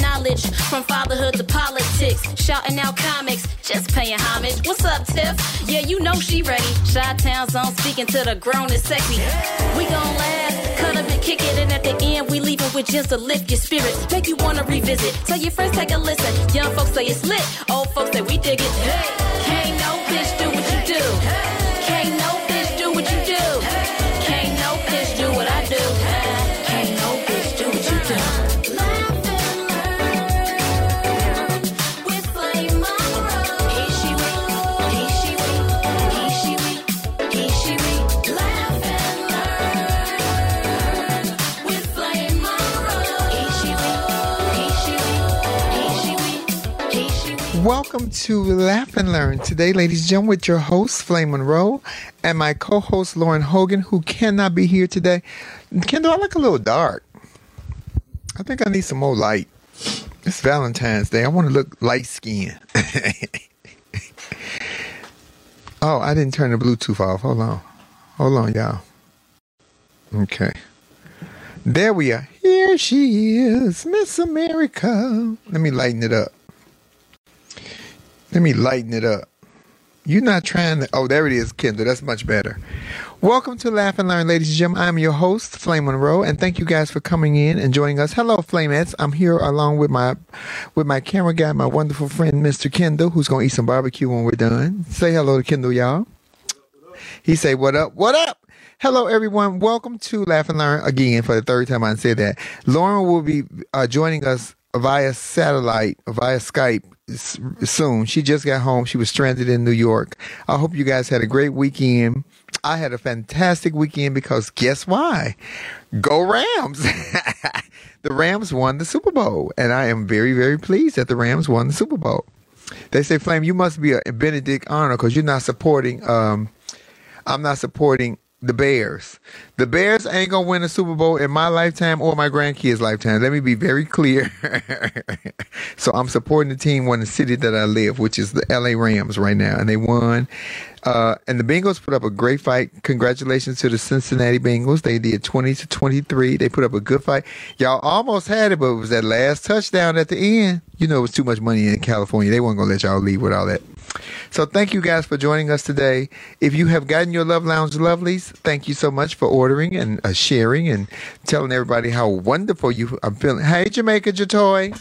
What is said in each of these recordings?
Knowledge from fatherhood to politics, shouting out comics, just paying homage. What's up, Tiff? Yeah, you know she ready. Chi-Town's on, speaking to the grown and sexy. We gon' laugh, cut up and kick it, and at the end we leaving with just to lift your spirits, make you wanna revisit. Tell your friends, take a listen. Young folks say it's lit, old folks say we dig it. Hey, can't no bitch do what you do. Can't no bitch do what you do. Can't no bitch do what I do. Welcome to Laugh and Learn. Today, ladies and gentlemen, with your host, Flame Monroe, and my co-host, Lauren Hogan, who cannot be here today. Kendall, I look a little dark. I think I need some more light. It's Valentine's Day. I want to look light-skinned. Oh, I didn't turn the Bluetooth off. Hold on, y'all. Okay. There we are. Here she is, Miss America. Let me lighten it up. You're not trying to... Oh, there it is, Kendall. That's much better. Welcome to Laugh and Learn, ladies and gentlemen. I'm your host, Flame Monroe, and thank you guys for coming in and joining us. Hello, Flameettes. I'm here along with my camera guy, my wonderful friend, Mr. Kendall, who's going to eat some barbecue when we're done. Say hello to Kendall, y'all. He say, what up? What up? Hello, everyone. Welcome to Laugh and Learn again for the third time I said that. Lauren will be joining us via satellite, via Skype, soon. She just got home. She was stranded in New York. I hope you guys had a great weekend. I had a fantastic weekend because guess why? Go Rams! The Rams won the Super Bowl, and I am very, very pleased that the Rams won the Super Bowl. They say, Flame, you must be a Benedict Arnold because you're not supporting. I'm not supporting the Bears. The Bears ain't going to win the Super Bowl in my lifetime or my grandkids' lifetime. Let me be very clear. So I'm supporting the team in the city that I live, which is the LA Rams right now. And they won. And the Bengals put up a great fight. Congratulations to the Cincinnati Bengals. They did 20-23. They put up a good fight. Y'all almost had it, but it was that last touchdown at the end. You know, it was too much money in California. They weren't going to let y'all leave with all that. So thank you guys for joining us today. If you have gotten your Love Lounge Lovelies, thank you so much for ordering and sharing and telling everybody how wonderful you are feeling. Hey, Jamaica Jatoy.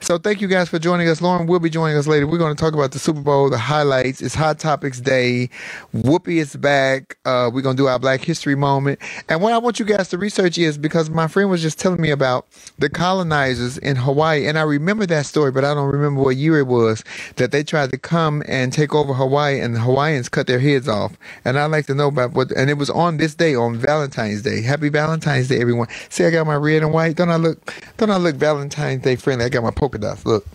So thank you guys for joining us. Lauren will be joining us later. We're going to talk about the Super Bowl, the highlights. It's Hot Topics Day. Whoopi is back. We're going to do our Black History Moment. And what I want you guys to research is, because my friend was just telling me about the colonizers in Hawaii. And I remember that story, but I don't remember what year it was that they tried to come and take over Hawaii, and the Hawaiians cut their heads off. And I'd like to know about what, and it was on this day, on Valentine's Day. Happy Valentine's Day, everyone. See, I got my red and white. Don't I look Valentine's Day friendly? I got my polka dots. Look,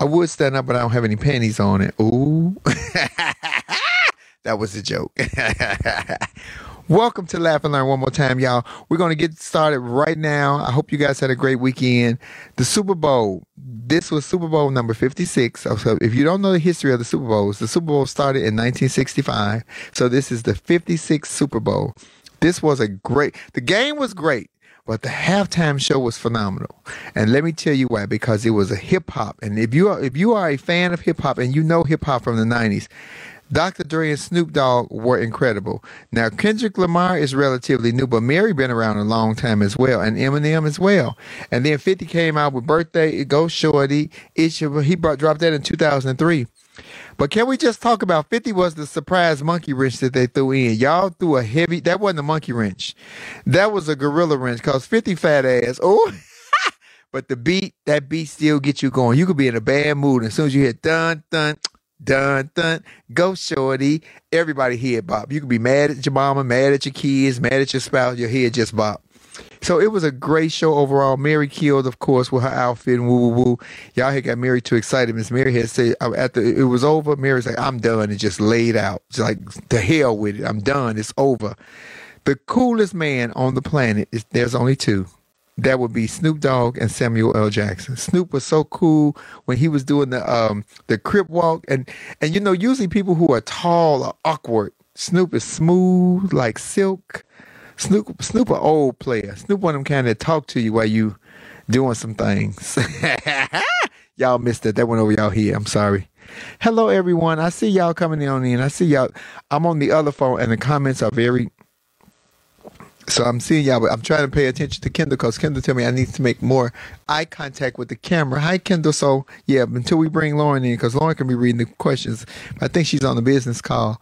I would stand up, but I don't have any panties on it. Ooh. That was a joke. Welcome to Laugh and Learn one more time, y'all. We're going to get started right now. I hope you guys had a great weekend. The Super Bowl. This was Super Bowl number 56. So if you don't know the history of the Super Bowls, the Super Bowl started in 1965. So this is the 56th Super Bowl. This was a great, the game was great, but the halftime show was phenomenal. And let me tell you why, because it was a hip hop. And if you are a fan of hip hop and you know hip hop from the 90s, Dr. Dre and Snoop Dogg were incredible. Now, Kendrick Lamar is relatively new, but Mary been around a long time as well, and Eminem as well. And then 50 came out with Birthday, Go Shorty. He dropped that in 2003. But can we just talk about 50 was the surprise monkey wrench that they threw in. Y'all threw a heavy, that wasn't a monkey wrench. That was a gorilla wrench, because 50 fat ass. Oh, but the beat, that beat still gets you going. You could be in a bad mood, and as soon as you hit dun, dun, dun, dun, go shorty, everybody head bop. You could be mad at your mama, mad at your kids, mad at your spouse, your head just bop. So it was a great show overall. Mary killed, of course, with her outfit and woo, woo, woo. Y'all had got Mary too excited. Miss Mary had said, after it was over, Mary's like, I'm done, and just laid out. She's like, to hell with it. I'm done. It's over. The coolest man on the planet, there's only two. That would be Snoop Dogg and Samuel L. Jackson. Snoop was so cool when he was doing the crip walk. And you know, usually people who are tall are awkward. Snoop is smooth like silk. Snoop an old player. Snoop one of them kind of talk to you while you doing some things. Y'all missed that. That went over y'all here. I'm sorry. Hello, everyone. I see y'all coming on in. I see y'all. I'm on the other phone, and the comments are very... So I'm seeing y'all, but I'm trying to pay attention to Kendall, because Kendall told me I need to make more eye contact with the camera. Hi, Kendall. So, yeah, until we bring Lauren in, because Lauren can be reading the questions. I think she's on the business call.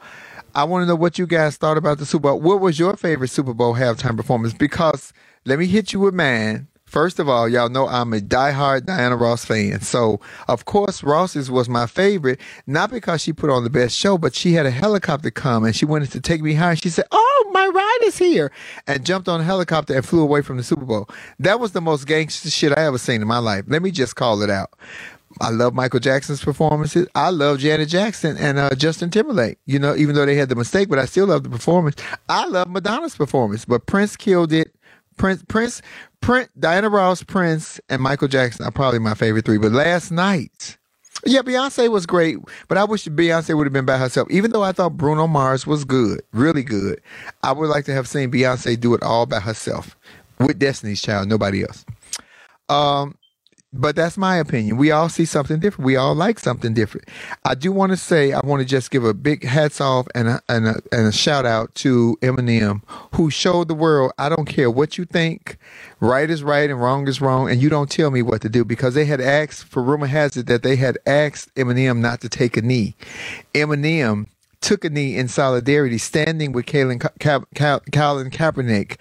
I want to know what you guys thought about the Super Bowl. What was your favorite Super Bowl halftime performance? Because let me hit you with mine. First of all, y'all know I'm a diehard Diana Ross fan. So, of course, Ross's was my favorite, not because she put on the best show, but she had a helicopter come, and she wanted to take me high. She said, oh, my ride is here, and jumped on a helicopter and flew away from the Super Bowl. That was the most gangster shit I ever seen in my life. Let me just call it out. I love Michael Jackson's performances. I love Janet Jackson and Justin Timberlake. You know, even though they had the mistake, but I still love the performance. I love Madonna's performance, but Prince killed it. Prince, Diana Ross, Prince, and Michael Jackson are probably my favorite three. But last night, yeah, Beyonce was great, but I wish Beyonce would have been by herself. Even though I thought Bruno Mars was good, really good, I would like to have seen Beyonce do it all by herself with Destiny's Child, nobody else. But that's my opinion. We all see something different. We all like something different. I do want to say, I want to just give a big hats off and a shout out to Eminem, who showed the world, I don't care what you think, right is right and wrong is wrong, and you don't tell me what to do, because they had asked, for rumor has it that they had asked Eminem not to take a knee. Eminem took a knee in solidarity, standing with Colin Kaepernick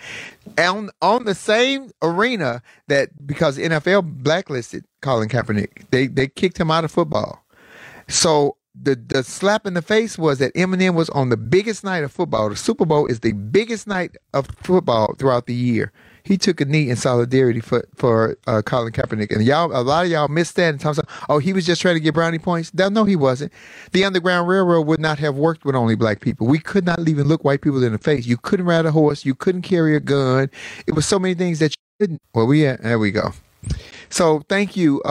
on the same arena that, because the NFL blacklisted Colin Kaepernick, they kicked him out of football. So the slap in the face was that Eminem was on the biggest night of football. The Super Bowl is the biggest night of football throughout the year. He took a knee in solidarity for Colin Kaepernick. And y'all, a lot of y'all missed that. And Tom said, oh, he was just trying to get brownie points. No, he wasn't. The Underground Railroad would not have worked with only black people. We could not even look white people in the face. You couldn't ride a horse. You couldn't carry a gun. It was so many things that you couldn't. Well, there we go. So thank you,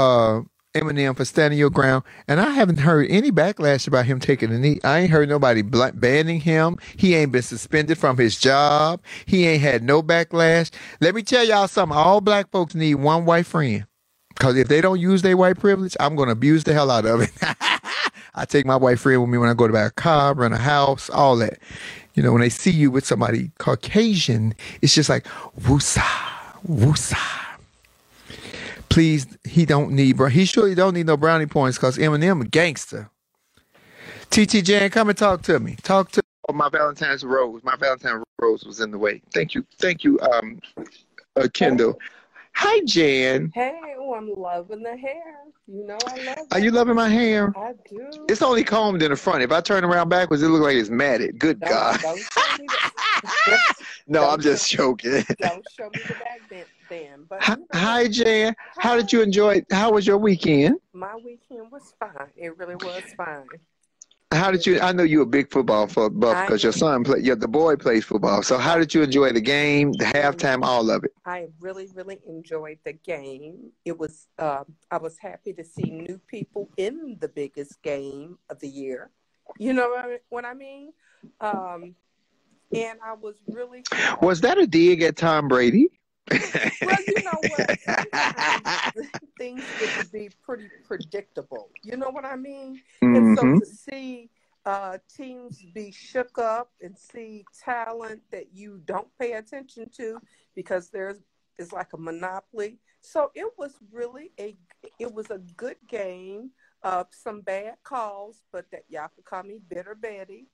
Eminem, for standing your ground. And I haven't heard any backlash about him taking a knee. I ain't heard nobody banning him. He ain't been suspended from his job. He ain't had no backlash. Let me tell y'all something. All black folks need one white friend, because if they don't use their white privilege, I'm going to abuse the hell out of it. I take my white friend with me when I go to buy a car, run a house, all that. You know, when they see you with somebody Caucasian, it's just like, woosah, woosah. Please, he surely don't need no brownie points, because Eminem a gangster. TT Jan, come and talk to me. Talk to my Valentine's Rose. My Valentine's Rose was in the way. Thank you, Kendall. Hey. Hi, Jan. Hey, oh, I'm loving the hair. You know I love it. Are you loving my hair? I do. It's only combed in the front. If I turn around backwards, it looks like it's matted. Good God. No, I'm just joking. Don't show me the back bend. But hi, Jan. How did you enjoy? How was your weekend? My weekend was fine. It really was fine. How did you? I know you're a big football buff because your son play. The boy plays football. So how did you enjoy the game, the halftime, all of it? I really, really enjoyed the game. It was. I was happy to see new people in the biggest game of the year. You know what I mean? And I was really. Was that a dig at Tom Brady? Well, you know what? Sometimes things get to be pretty predictable. You know what I mean? Mm-hmm. And so to see teams be shook up and see talent that you don't pay attention to because it's like a monopoly. So it was really a good game of some bad calls, but that y'all could call me Bitter Betty.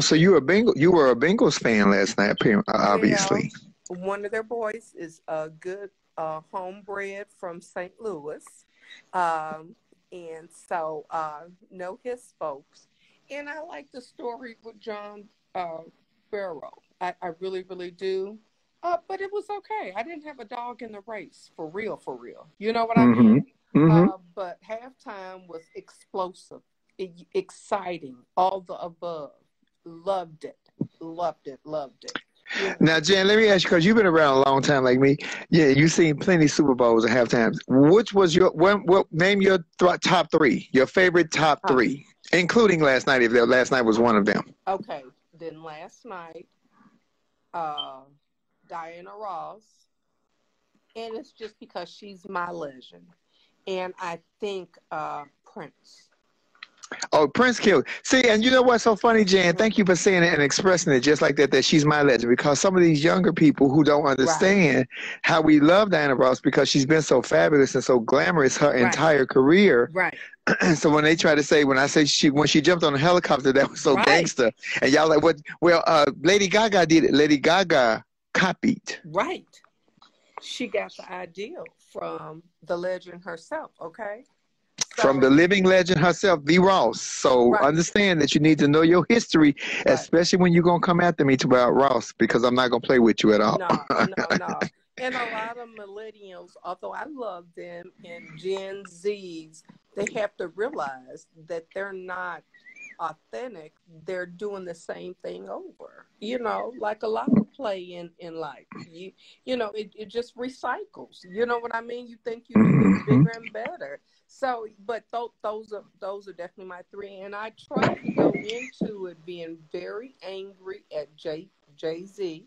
So you were a Bengals fan last night, obviously. You know, one of their boys is a good homebred from St. Louis, and so know his folks. And I like the story with John Farrell. I really, really do. But it was okay. I didn't have a dog in the race, for real, for real. You know what I mean? Mm-hmm. But halftime was explosive. Exciting, all the above. Loved it. Yeah. Now, Jan, let me ask you, because you've been around a long time like me. Yeah, you've seen plenty of Super Bowls and halftimes. Which was name your top three, your favorite top three, including last night, if last night was one of them. Okay, then last night, Diana Ross, and it's just because she's my legend. And I think Prince. Oh, Prince killed. See, and you know what's so funny, Jan? Thank you for saying it and expressing it just like that she's my legend, because some of these younger people who don't understand how we love Diana Ross because she's been so fabulous and so glamorous her entire career. Right. So when they try to say, when she jumped on a helicopter, that was so gangster. And y'all like, what? Well, Lady Gaga did it. Lady Gaga copied. Right. She got the idea from the legend herself, okay? From the living legend herself, V. Ross. So understand that you need to know your history, especially when you're going to come after me about Ross, because I'm not going to play with you at all. No. And a lot of millennials, although I love them, and Gen Zs, they have to realize that they're not authentic. They're doing the same thing over. You know, like a lot of play in life. You know, it just recycles. You know what I mean? You think you do it bigger and better. So, but those are definitely my three, and I tried to go into it being very angry at Jay-Z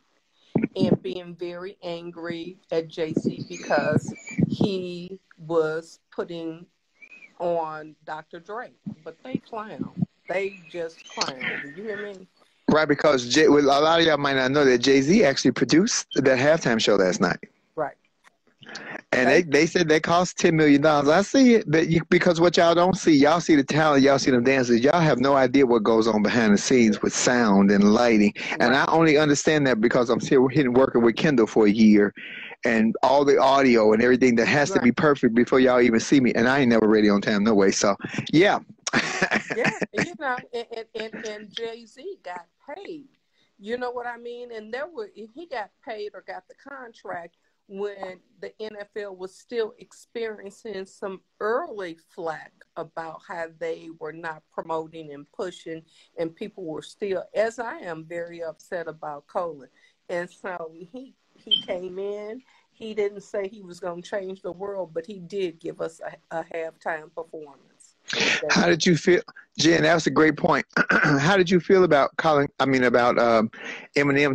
and being very angry at Jay-Z because he was putting on Dr. Dre, but they clown. They just clown. Do you hear me? Right, because a lot of y'all might not know that Jay-Z actually produced that halftime show last night. Right. And they said that cost $10 million. I see it, but because what y'all don't see, y'all see the talent, y'all see them dancers. Y'all have no idea what goes on behind the scenes with sound and lighting. Right. And I only understand that because I'm still working with Kendall for a year, and all the audio and everything that has to be perfect before y'all even see me. And I ain't never ready on time, no way. So, yeah. Yeah, you know, and Jay-Z got paid. You know what I mean? And there were, if he got paid or got the contract when the NFL was still experiencing some early flack about how they were not promoting and pushing, and people were still, as I am, very upset about Colin. And so he came in. He didn't say he was going to change the world, but he did give us a halftime performance. How did you feel, Jen? That was a great point. How did you feel about Eminem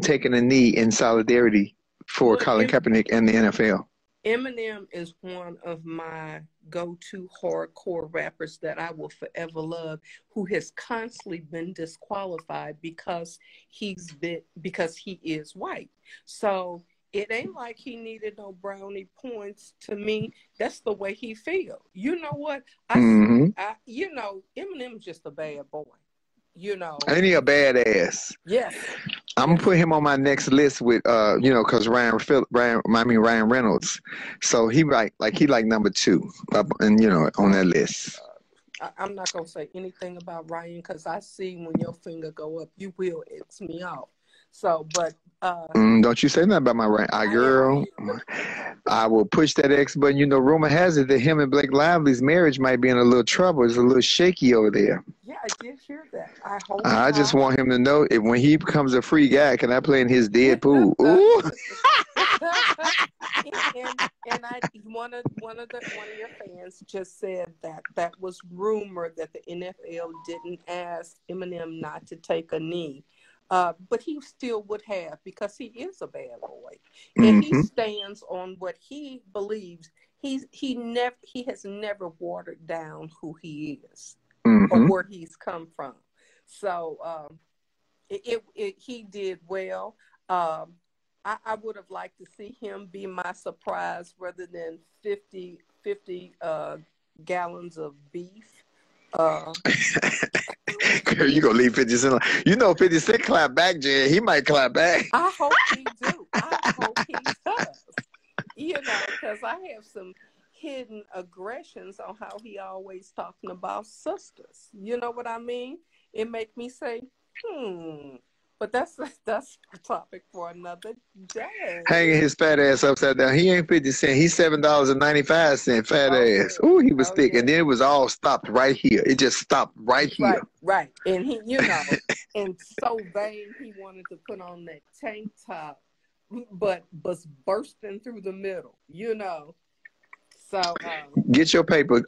taking a knee in solidarity for Colin Kaepernick and the NFL? Eminem is one of my go-to hardcore rappers that I will forever love, who has constantly been disqualified because he is white. So it ain't like he needed no brownie points. To me, that's the way he feels. You know what? Eminem's just a bad boy. You know, ain't he a badass? Yes. I'm gonna put him on my next list with, because Ryan Reynolds. So he like number two up, and on that list. I'm not gonna say anything about Ryan because I see when your finger go up, you will X me off. So, but don't you say nothing about my Ryan. Girl, I will push that X button. You know, rumor has it that him and Blake Lively's marriage might be in a little trouble. It's a little shaky over there. Yeah, I did hear that. I hope. I just want him to know if when he becomes a free guy, can I play in his dead pool? Ooh. And I one of your fans just said that was rumor that the NFL didn't ask Eminem not to take a knee. But he still would have, because he is a bad boy, and he stands on what he believes. He has never watered down who he is or where he's come from. So he did well. I would have liked to see him be my surprise rather than 50 gallons of beef. Girl, you gonna leave 50 Cent? 50 Cent clap back, Jen. He might clap back. I hope he do. I hope he does. Because I have some hidden aggressions on how he always talking about sisters. You know what I mean? It make me say, But that's a topic for another day. Hanging his fat ass upside down. He ain't 50 Cent. He's $7.95. Fat ass. Ooh, he was thick. Yeah. And then it was all stopped right here. It just stopped right here. Right. And he, and so vain, he wanted to put on that tank top, but was bursting through the middle, So, get your paper,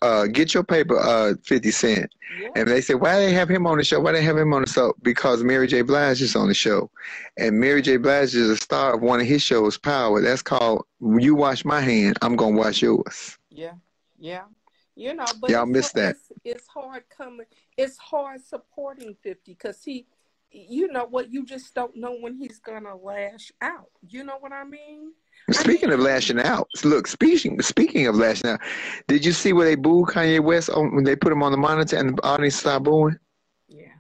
50 Cent. Yeah. And they said, why they have him on the show? Why they have him on the show? Because Mary J. Blige is on the show. And Mary J. Blige is a star of one of his shows, Power. That's called, you wash my hand, I'm going to wash yours. Yeah, yeah. But y'all missed that. It's hard coming. It's hard supporting 50 because he, you just don't know when he's going to lash out. You know what I mean? Speaking of lashing out, look. Speaking of lashing out, did you see where they booed Kanye West when they put him on the monitor and the audience started booing? Yeah.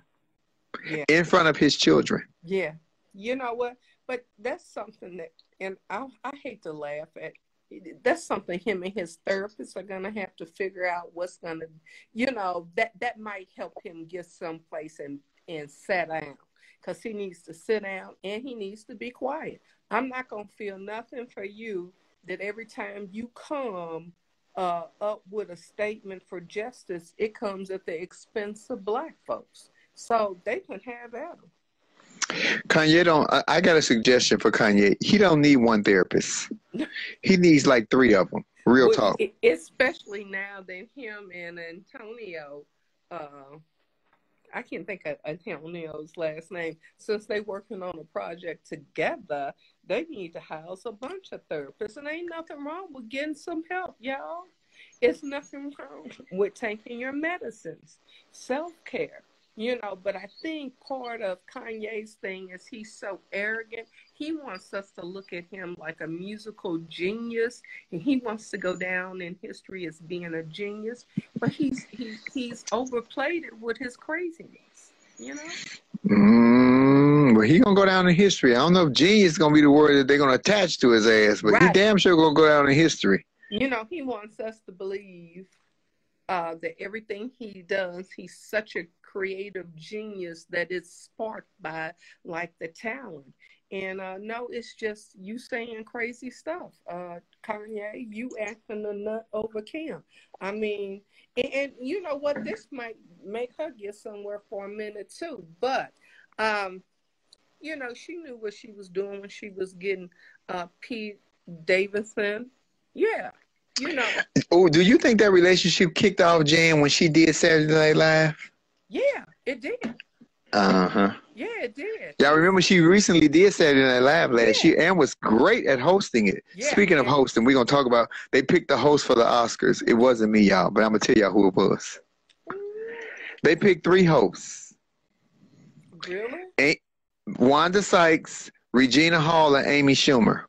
In front of his children. Yeah. You know what? But that's something that, and I hate to laugh at. That's something him and his therapists are gonna have to figure out what's gonna, that might help him get someplace and sit down, because he needs to sit down and he needs to be quiet. I'm not going to feel nothing for you that every time you come up with a statement for justice, it comes at the expense of black folks. So they can have at them. Kanye I got a suggestion for Kanye. He don't need one therapist. He needs like three of them. Real talk. Especially now that him and Antonio, I can't think of Antonio's last name. Since they're working on a project together, they need to house a bunch of therapists. And ain't nothing wrong with getting some help, y'all. It's nothing wrong with taking your medicines, self-care, But I think part of Kanye's thing is he's so arrogant. He wants us to look at him like a musical genius, and he wants to go down in history as being a genius. But he's overplayed it with his craziness, But he gonna go down in history. I don't know if genius is gonna be the word that they're gonna attach to his ass, but he damn sure gonna go down in history. He wants us to believe that everything he does, he's such a creative genius that is sparked by like the talent. And no, it's just you saying crazy stuff. Kanye, you acting a nut over Kim. I mean, and you know what? This might make her get somewhere for a minute too. But, you know, she knew what she was doing when she was getting Pete Davidson. Yeah, you know. Oh, do you think that relationship kicked off, Jan, when she did Saturday Night Live? Yeah, it did. Uh-huh. Yeah, it did. Y'all remember she recently did Saturday Night Live last year and was great at hosting it. Yeah, speaking of hosting, we're going to talk about, they picked the host for the Oscars. It wasn't me, y'all, but I'm going to tell y'all who it was. They picked three hosts. Really? Wanda Sykes, Regina Hall, and Amy Schumer.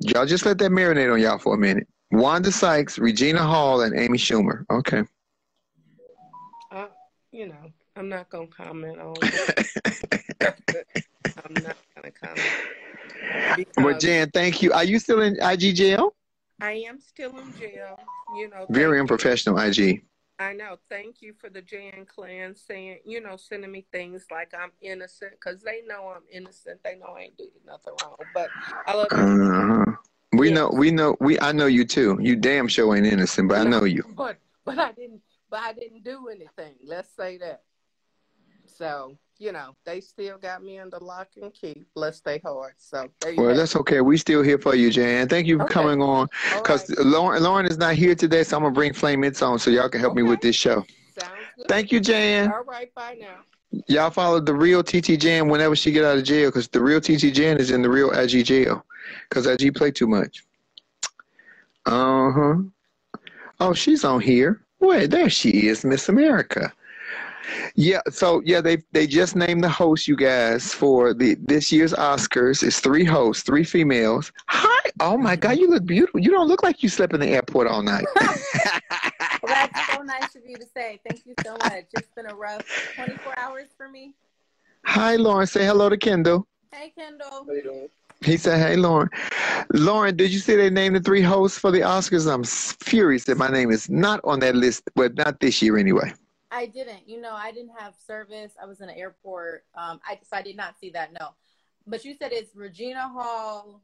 Y'all just let that marinate on y'all for a minute. Wanda Sykes, Regina Hall, and Amy Schumer. Okay. You know, I'm not going to comment on it. I'm not going to comment. Well, Jan, thank you. Are you still in IG jail? I am still in jail. You know, very unprofessional, IG. I know. Thank you for the Jan clan saying, you know, sending me things like I'm innocent, because they know I'm innocent. They know I ain't doing nothing wrong. But I love We know. I know you too. You damn sure ain't innocent, but I know you. But I didn't do anything. Let's say that. So, you know, they still got me under lock and key. Bless their heart. So, well, that's okay. We still here for you, Jan. Thank you for coming on. Because Lauren is not here today, so I'm going to bring Flame It's on so y'all can help me with this show. Sounds good. Thank you, Jan. All right. Bye now. Y'all follow the real TT Jan whenever she get out of jail, because the real TT Jan is in the real IG jail because IG play too much. Uh-huh. Oh, she's on here. Wait, there she is, Miss America. Yeah, so yeah, they just named the host, you guys, for this year's Oscars. It's three hosts, three females. Hi, oh my God, you look beautiful. You don't look like you slept in the airport all night. That's so nice of you to say. Thank you so much. It's been a rough 24 hours for me. Hi, Lauren. Say hello to Kendall. Hey, Kendall. How you doing? He said, hey, Lauren. Lauren, did you see they named the three hosts for the Oscars? I'm furious that my name is not on that list, but not this year anyway. I didn't. You know, I didn't have service. I was in an airport. So I did not see that, no. But you said it's Regina Hall,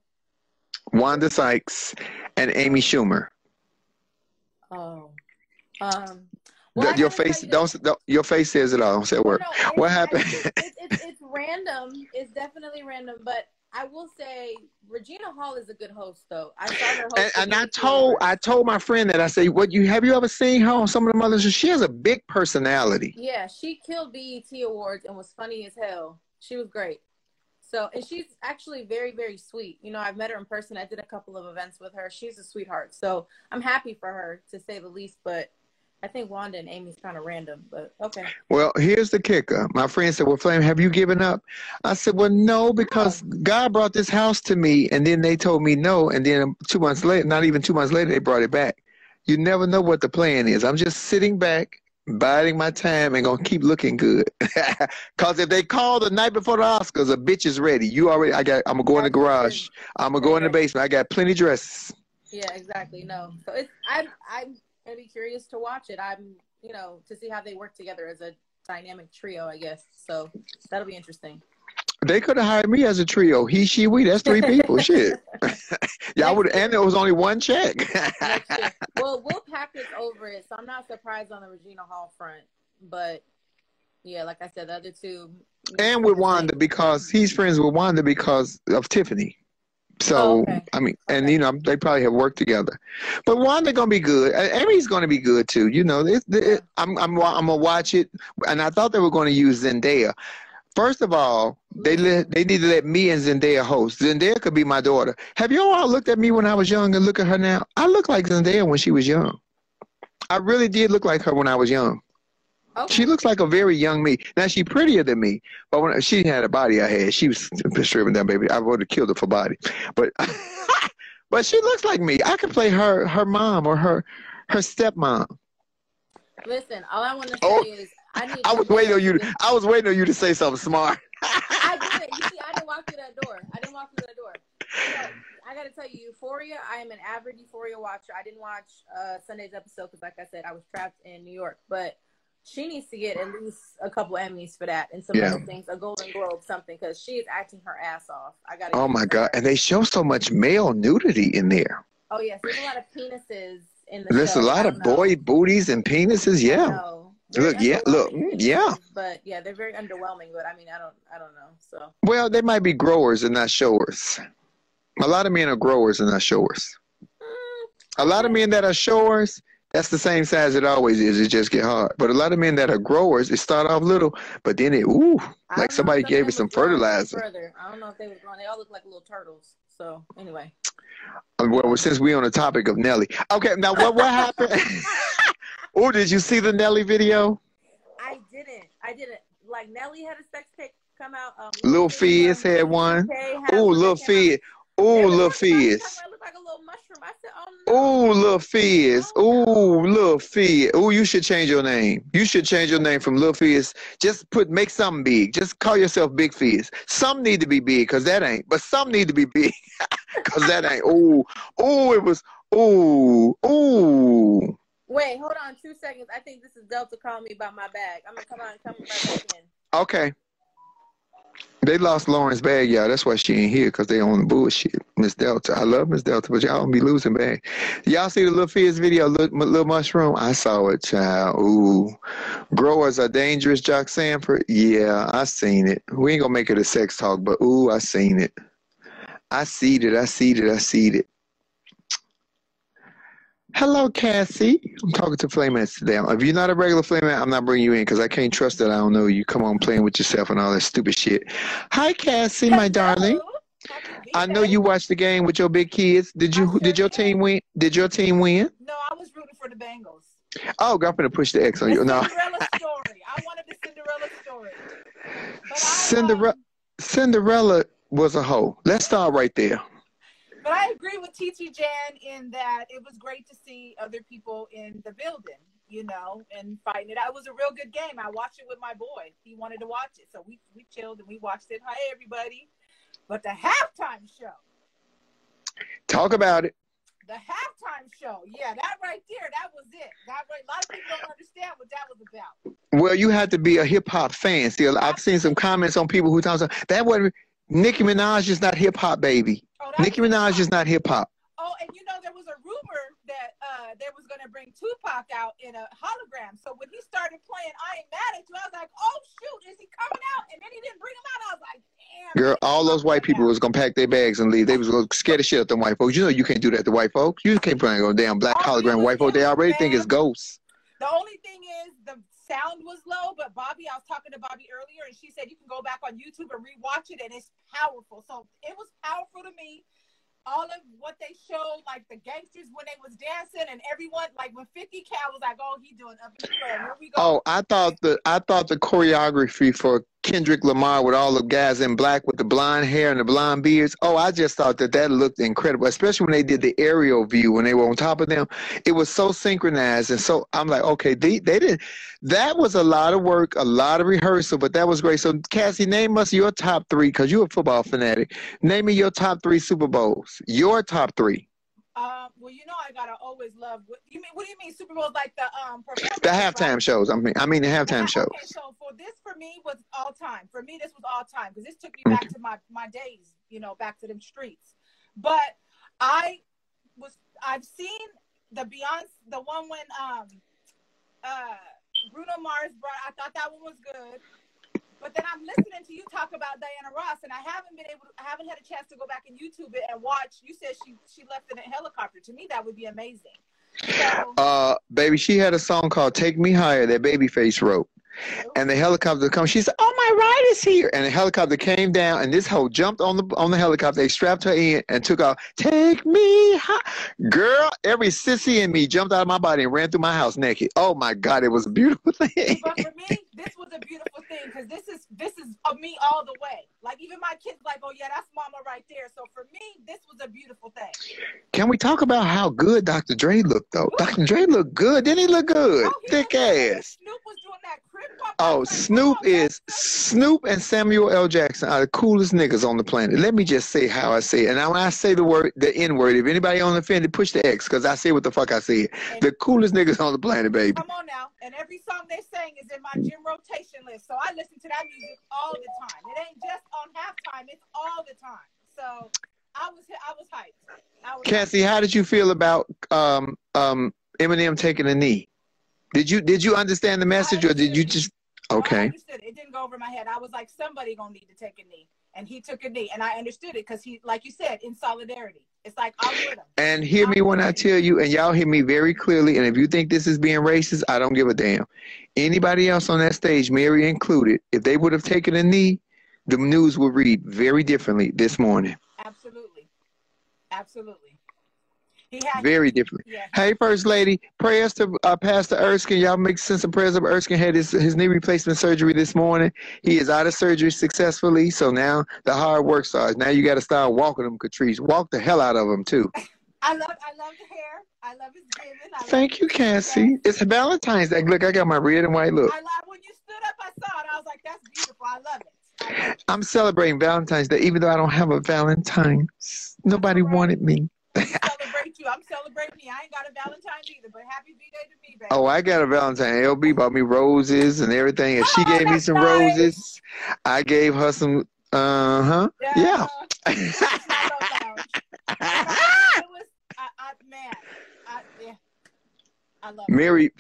Wanda Sykes, and Amy Schumer. Oh. Well, your face, don't, your face says it all. Don't say a word. No, what happened? It's random. It's definitely random, but I will say Regina Hall is a good host, though. I saw her host and I told my friend that. I say, "What have you ever seen her on some of the mothers? She has a big personality." Yeah, she killed BET Awards and was funny as hell. She was great. So, and she's actually very, very sweet. You know, I've met her in person. I did a couple of events with her. She's a sweetheart. So I'm happy for her, to say the least. But I think Wanda and Amy's kind of random, but okay. Well, here's the kicker. My friend said, well, Flame, have you given up? I said, well, no, because God brought this house to me, and then they told me no, and then 2 months later, not even 2 months later, they brought it back. You never know what the plan is. I'm just sitting back, biding my time, and going to keep looking good. Because if they call the night before the Oscars, a bitch is ready. I'm going to go in the garage. I'm going to go in the basement. I got plenty of dresses. Yeah, exactly. No. So it's, I'm I'd be curious to watch it. I'm, you know, to see how they work together as a dynamic trio, I guess. So that'll be interesting. They could have hired me as a trio. He, she, we. That's three people. Shit. Y'all would, and there was only one check. Well, we'll pack this over it. So I'm not surprised on the Regina Hall front, but yeah, like I said, the other two. And with Wanda, because he's friends with Wanda because of Tiffany. So, I mean, and, you know, they probably have worked together. But Wanda going to be good. Amy's going to be good, too. You know, I'm going to watch it. And I thought they were going to use Zendaya. First of all, they need to let me and Zendaya host. Zendaya could be my daughter. Have you all looked at me when I was young and look at her now? I look like Zendaya when she was young. I really did look like her when I was young. Okay. She looks like a very young me. Now, she's prettier than me, but when she had a body I had, she was stripping down, baby. I would have killed her for body. But but she looks like me. I could play her mom or her stepmom. Listen, all I want to say is I was waiting on you to say something smart. I didn't. You see, I didn't walk through that door. So, I got to tell you, Euphoria, I am an avid Euphoria watcher. I didn't watch Sunday's episode because, like I said, I was trapped in New York, but she needs to get at least a couple Emmys for that and some other things, a Golden Globe, something, because she is acting her ass off. I gotta. Oh my God! And they show so much male nudity in there. Oh yes, there's a lot of penises in the There's show. A lot of boy booties and penises. Yeah. Look, yeah. But yeah, they're very underwhelming. But I mean, I don't know. So. Well, they might be growers and not showers. A lot of men are growers and not showers. A lot of men that are showers, that's the same size it always is. It just get hard. But a lot of men that are growers, it start off little, but then it like somebody gave it some fertilizer. I don't know if they were growing. They all look like little turtles. So anyway. Well, since we're on the topic of Nelly, okay. Now what happened? Oh, did you see the Nelly video? I didn't. Like, Nelly had a sex tape come out. Lil Fizz had one. Oh, Lil Fizz. Oh, Lil Fizz. Oh, Lil Fizz. Oh, Lil Fizz. Oh, you should change your name. You should change your name from Lil Fizz. Just make something big. Just call yourself Big Fizz. Some need to be big, because that ain't. But some need to be big, because that ain't. Oh, it was. Oh. Wait, hold on 2 seconds. I think this is Delta calling me about my bag. I'm going to come out and come right back in. Okay. They lost Lauren's bag, y'all. That's why she ain't here, because they on the bullshit. Miss Delta. I love Miss Delta, but y'all don't be losing bag. Y'all see the Lil Fizz video, Lil Mushroom? I saw it, child. Ooh. Growers are dangerous, Jock Sanford? Yeah, I seen it. We ain't going to make it a sex talk, but ooh, I seen it. I seen it. Hello, Cassie. I'm talking to Flameheads today. If you're not a regular Flamehead, I'm not bringing you in, because I can't trust that I don't know you. Come on, playing with yourself and all that stupid shit. Hi, Cassie, my darling. I know you watched the game with your big kids. Did your team win? No, I was rooting for the Bengals. Oh, I'm going to push the X on you. No. Cinderella story. I wanted the Cinderella story. Cinderella was a hoe. Let's start right there. But I agree with TT Jan in that it was great to see other people in the building, you know, and fighting it out. It was a real good game. I watched it with my boy. He wanted to watch it. So we chilled and we watched it. Hi, everybody. But the halftime show. Talk about it. The halftime show. Yeah, that right there. That was it. A lot of people don't understand what that was about. Well, you had to be a hip-hop fan. Still, I've seen some comments on people who talk about that wasn't Nicki Minaj is not hip-hop, baby. Nicki Minaj is not hip-hop. Oh, and you know, there was a rumor that they was going to bring Tupac out in a hologram. So when he started playing I Ain't Mad At You, I was like, oh, shoot, is he coming out? And then he didn't bring him out. I was like, damn. Girl, all those white people was going to pack their bags and leave. They was going to scare the shit out of them white folks. You know you can't do that to white folks. You can't play on damn black hologram white folks. They already think it's ghosts. The only thing is the sound was low, but Bobby, I was talking to Bobby earlier, and she said you can go back on YouTube and rewatch it, and it's powerful. So it was powerful to me. All of what they showed, like the gangsters when they was dancing, and everyone, like when 50 Cal was like, "Oh, he doing up in the air." Here we go. Oh, I thought the choreography for Kendrick Lamar with all the guys in black with the blonde hair and the blonde beards. Oh, I just thought that looked incredible, especially when they did the aerial view when they were on top of them. It was so synchronized, and so I'm like, okay, they did. That was a lot of work, a lot of rehearsal, but that was great. So Cassie, name us your top three, because you're a football fanatic. Name me your top three Super Bowls. Your top three. Well, you know, I gotta always love. What do you mean Super Bowls? Like the halftime shows. I mean the halftime shows. Okay, so for me was all time. For me, this was all time, because this took me back to my days. You know, back to them streets. But I've seen the Beyonce, the one when Bruno Mars brought. I thought that one was good. But then I'm listening to you talk about Diana Ross, and I haven't had a chance to go back and YouTube it and watch. You said she left in a helicopter. To me, that would be amazing. So, baby, she had a song called "Take Me Higher" that Babyface wrote, and the helicopter comes. She said, "Oh, my ride is here!" And the helicopter came down, and this hoe jumped on the helicopter. They strapped her in and took off. Take me high, girl. Every sissy in me jumped out of my body and ran through my house naked. Oh my God, it was a beautiful thing. But for me, this was a beautiful thing, because this is of me all the way. Like, even my kids like, oh yeah, that's mama right there. So for me, this was a beautiful thing. Can we talk about how good Dr. Dre looked though? Ooh. Dr. Dre looked good. Didn't he look good? Oh, he thick ass. Snoop was doing that crib pop Oh, Snoop and Samuel L. Jackson are the coolest niggas on the planet. Let me just say how I say it. And when I say the word, the N-word, if anybody on offended, push the X, because I say what the fuck I said. The coolest niggas on the planet, baby. Come on now. And every song they sang is in my gym rotation list. So I listen to that music all the time. It ain't just on halftime. It's all the time. So I was hyped. Cassie, how did you feel about Eminem taking a knee? Did you understand the message, or did you just... Okay. I understood it. It didn't go over my head. I was like, somebody gonna need to take a knee. And he took a knee, and I understood it because he, like you said, in solidarity. It's like, I'm with him. And hear me when I tell you, and y'all hear me very clearly, and if you think this is being racist, I don't give a damn. Anybody else on that stage, Mary included, if they would have taken a knee, the news would read very differently this morning. Absolutely. Absolutely. Very different. Yeah. Hey, First Lady, prayers to Pastor Erskine. Y'all make sense of prayers. Erskine had his knee replacement surgery this morning. He is out of surgery successfully, so now the hard work starts. Now you got to start walking them, Catrice. Walk the hell out of them, too. I love the hair. I love his giving. Thank you, Cassie. It's Valentine's Day. Look, I got my red and white look. When you stood up, I saw it. I was like, that's beautiful. I love it. I'm celebrating Valentine's Day, even though I don't have a Valentine. Nobody wanted me. I'm celebrating me. I ain't got a Valentine either, but happy birthday to me, baby. Oh, I got a Valentine. LB bought me roses and everything, and she gave me some roses. I gave her some. Yeah. I love Mary.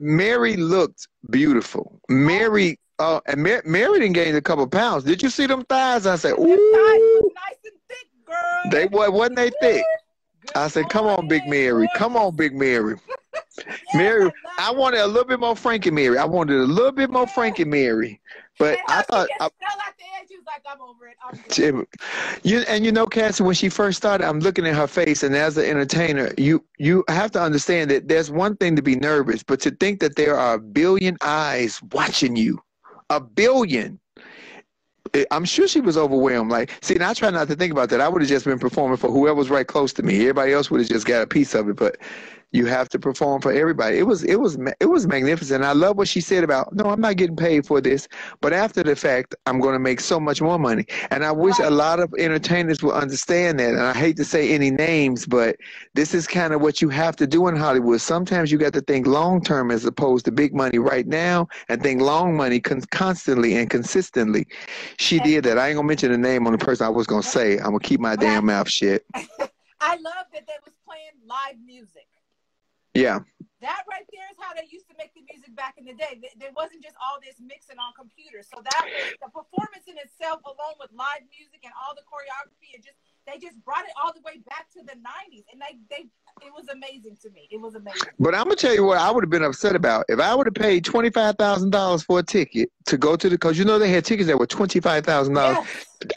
Mary looked beautiful. Mary. And Mary didn't gain a couple pounds. Did you see them thighs? I said, ooh. Them thighs was nice and thick, girl. Wasn't they thick? I said, come on, Big Mary. Come on, Big Mary. Mary, I wanted a little bit more Frankie Mary. But I thought she just fell out the edge. She was like, I'm over it. And you know, Cassie, when she first started, I'm looking at her face, and as an entertainer, you have to understand that there's one thing to be nervous, but to think that there are a billion eyes watching you. A billion. I'm sure she was overwhelmed. Like, see, and I try not to think about that. I would have just been performing for whoever was right close to me. Everybody else would have just got a piece of it, but you have to perform for everybody. It was magnificent. I love what she said about, no, I'm not getting paid for this, but after the fact, I'm going to make so much more money. And I wish a lot of entertainers will understand that. And I hate to say any names, but this is kind of what you have to do in Hollywood. Sometimes you got to think long-term as opposed to big money right now, and think long money constantly and consistently. She did that. I ain't going to mention the name on the person I was going to say. I'm going to keep my damn mouth shut. I love that they was playing live music. Yeah. That right there is how they used to make the music back in the day. There wasn't just all this mixing on computers. So that was, the performance in itself, along with live music and all the choreography, and they just brought it all the way back to the 90s. And it was amazing to me. It was amazing. But I'm going to tell you what I would have been upset about. If I would have paid $25,000 for a ticket to go to the, because you know they had tickets that were $25,000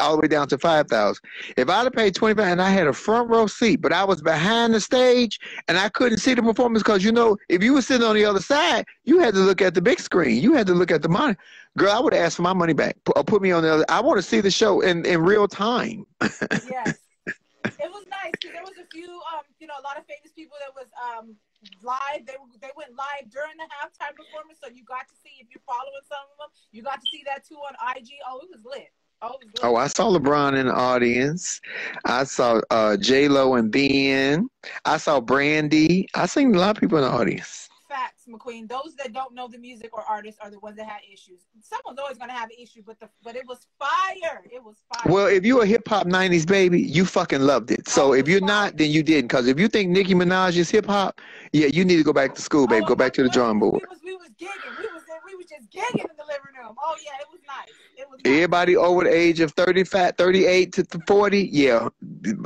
all the way down to $5,000. If I'd have paid $25,000 and I had a front row seat, but I was behind the stage and I couldn't see the performance, because you know, if you were sitting on the other side, you had to look at the big screen. You had to look at the monitor. Girl, I would have asked for my money back. Put me on the other. I want to see the show in real time. Yes. It was nice because there was a few, you know, a lot of famous people that was live. They went live during the halftime performance, so you got to see, if you're following some of them, you got to see that too on IG. Oh, it was lit. Oh, I saw LeBron in the audience. I saw J-Lo and Ben. I saw Brandy. I seen a lot of people in the audience. Facts, McQueen. Those that don't know the music or artists are the ones that had issues. Someone's always going to have an issue, but it was fire. It was fire. Well, if you're a hip-hop 90s baby, you fucking loved it. So if you're not, then you didn't. Because if you think Nicki Minaj is hip-hop, yeah, you need to go back to school, babe. Go back to the drawing board. We was gigging. We was just gigging in the living room. Oh, yeah, it was nice. Everybody over the age of 35, 38 to 40, yeah,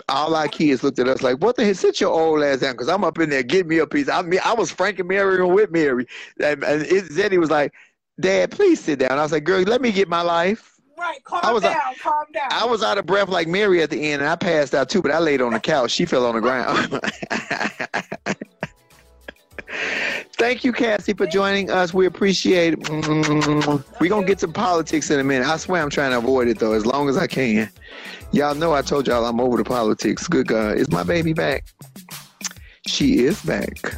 all our kids looked at us like, what the hell, sit your old ass down, because I'm up in there, get me a piece. I was Frank and Mary with Mary. And Zeddy was like, Dad, please sit down. I was like, girl, let me get my life. Right, calm down. I was out of breath like Mary at the end, and I passed out too, but I laid on the couch. She fell on the ground. Thank you, Cassie, for joining us. We appreciate it. We're going to get to politics in a minute. I swear I'm trying to avoid it, though, as long as I can. Y'all know I told y'all I'm over the politics. Good God. Is my baby back? She is back.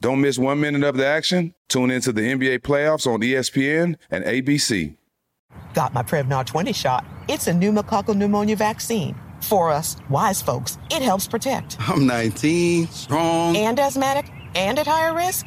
Don't miss 1 minute of the action. Tune into the NBA playoffs on ESPN and ABC. Got my Prevnar 20 shot. It's a pneumococcal pneumonia vaccine. For us, wise folks, it helps protect. I'm 19, strong, and asthmatic, and at higher risk.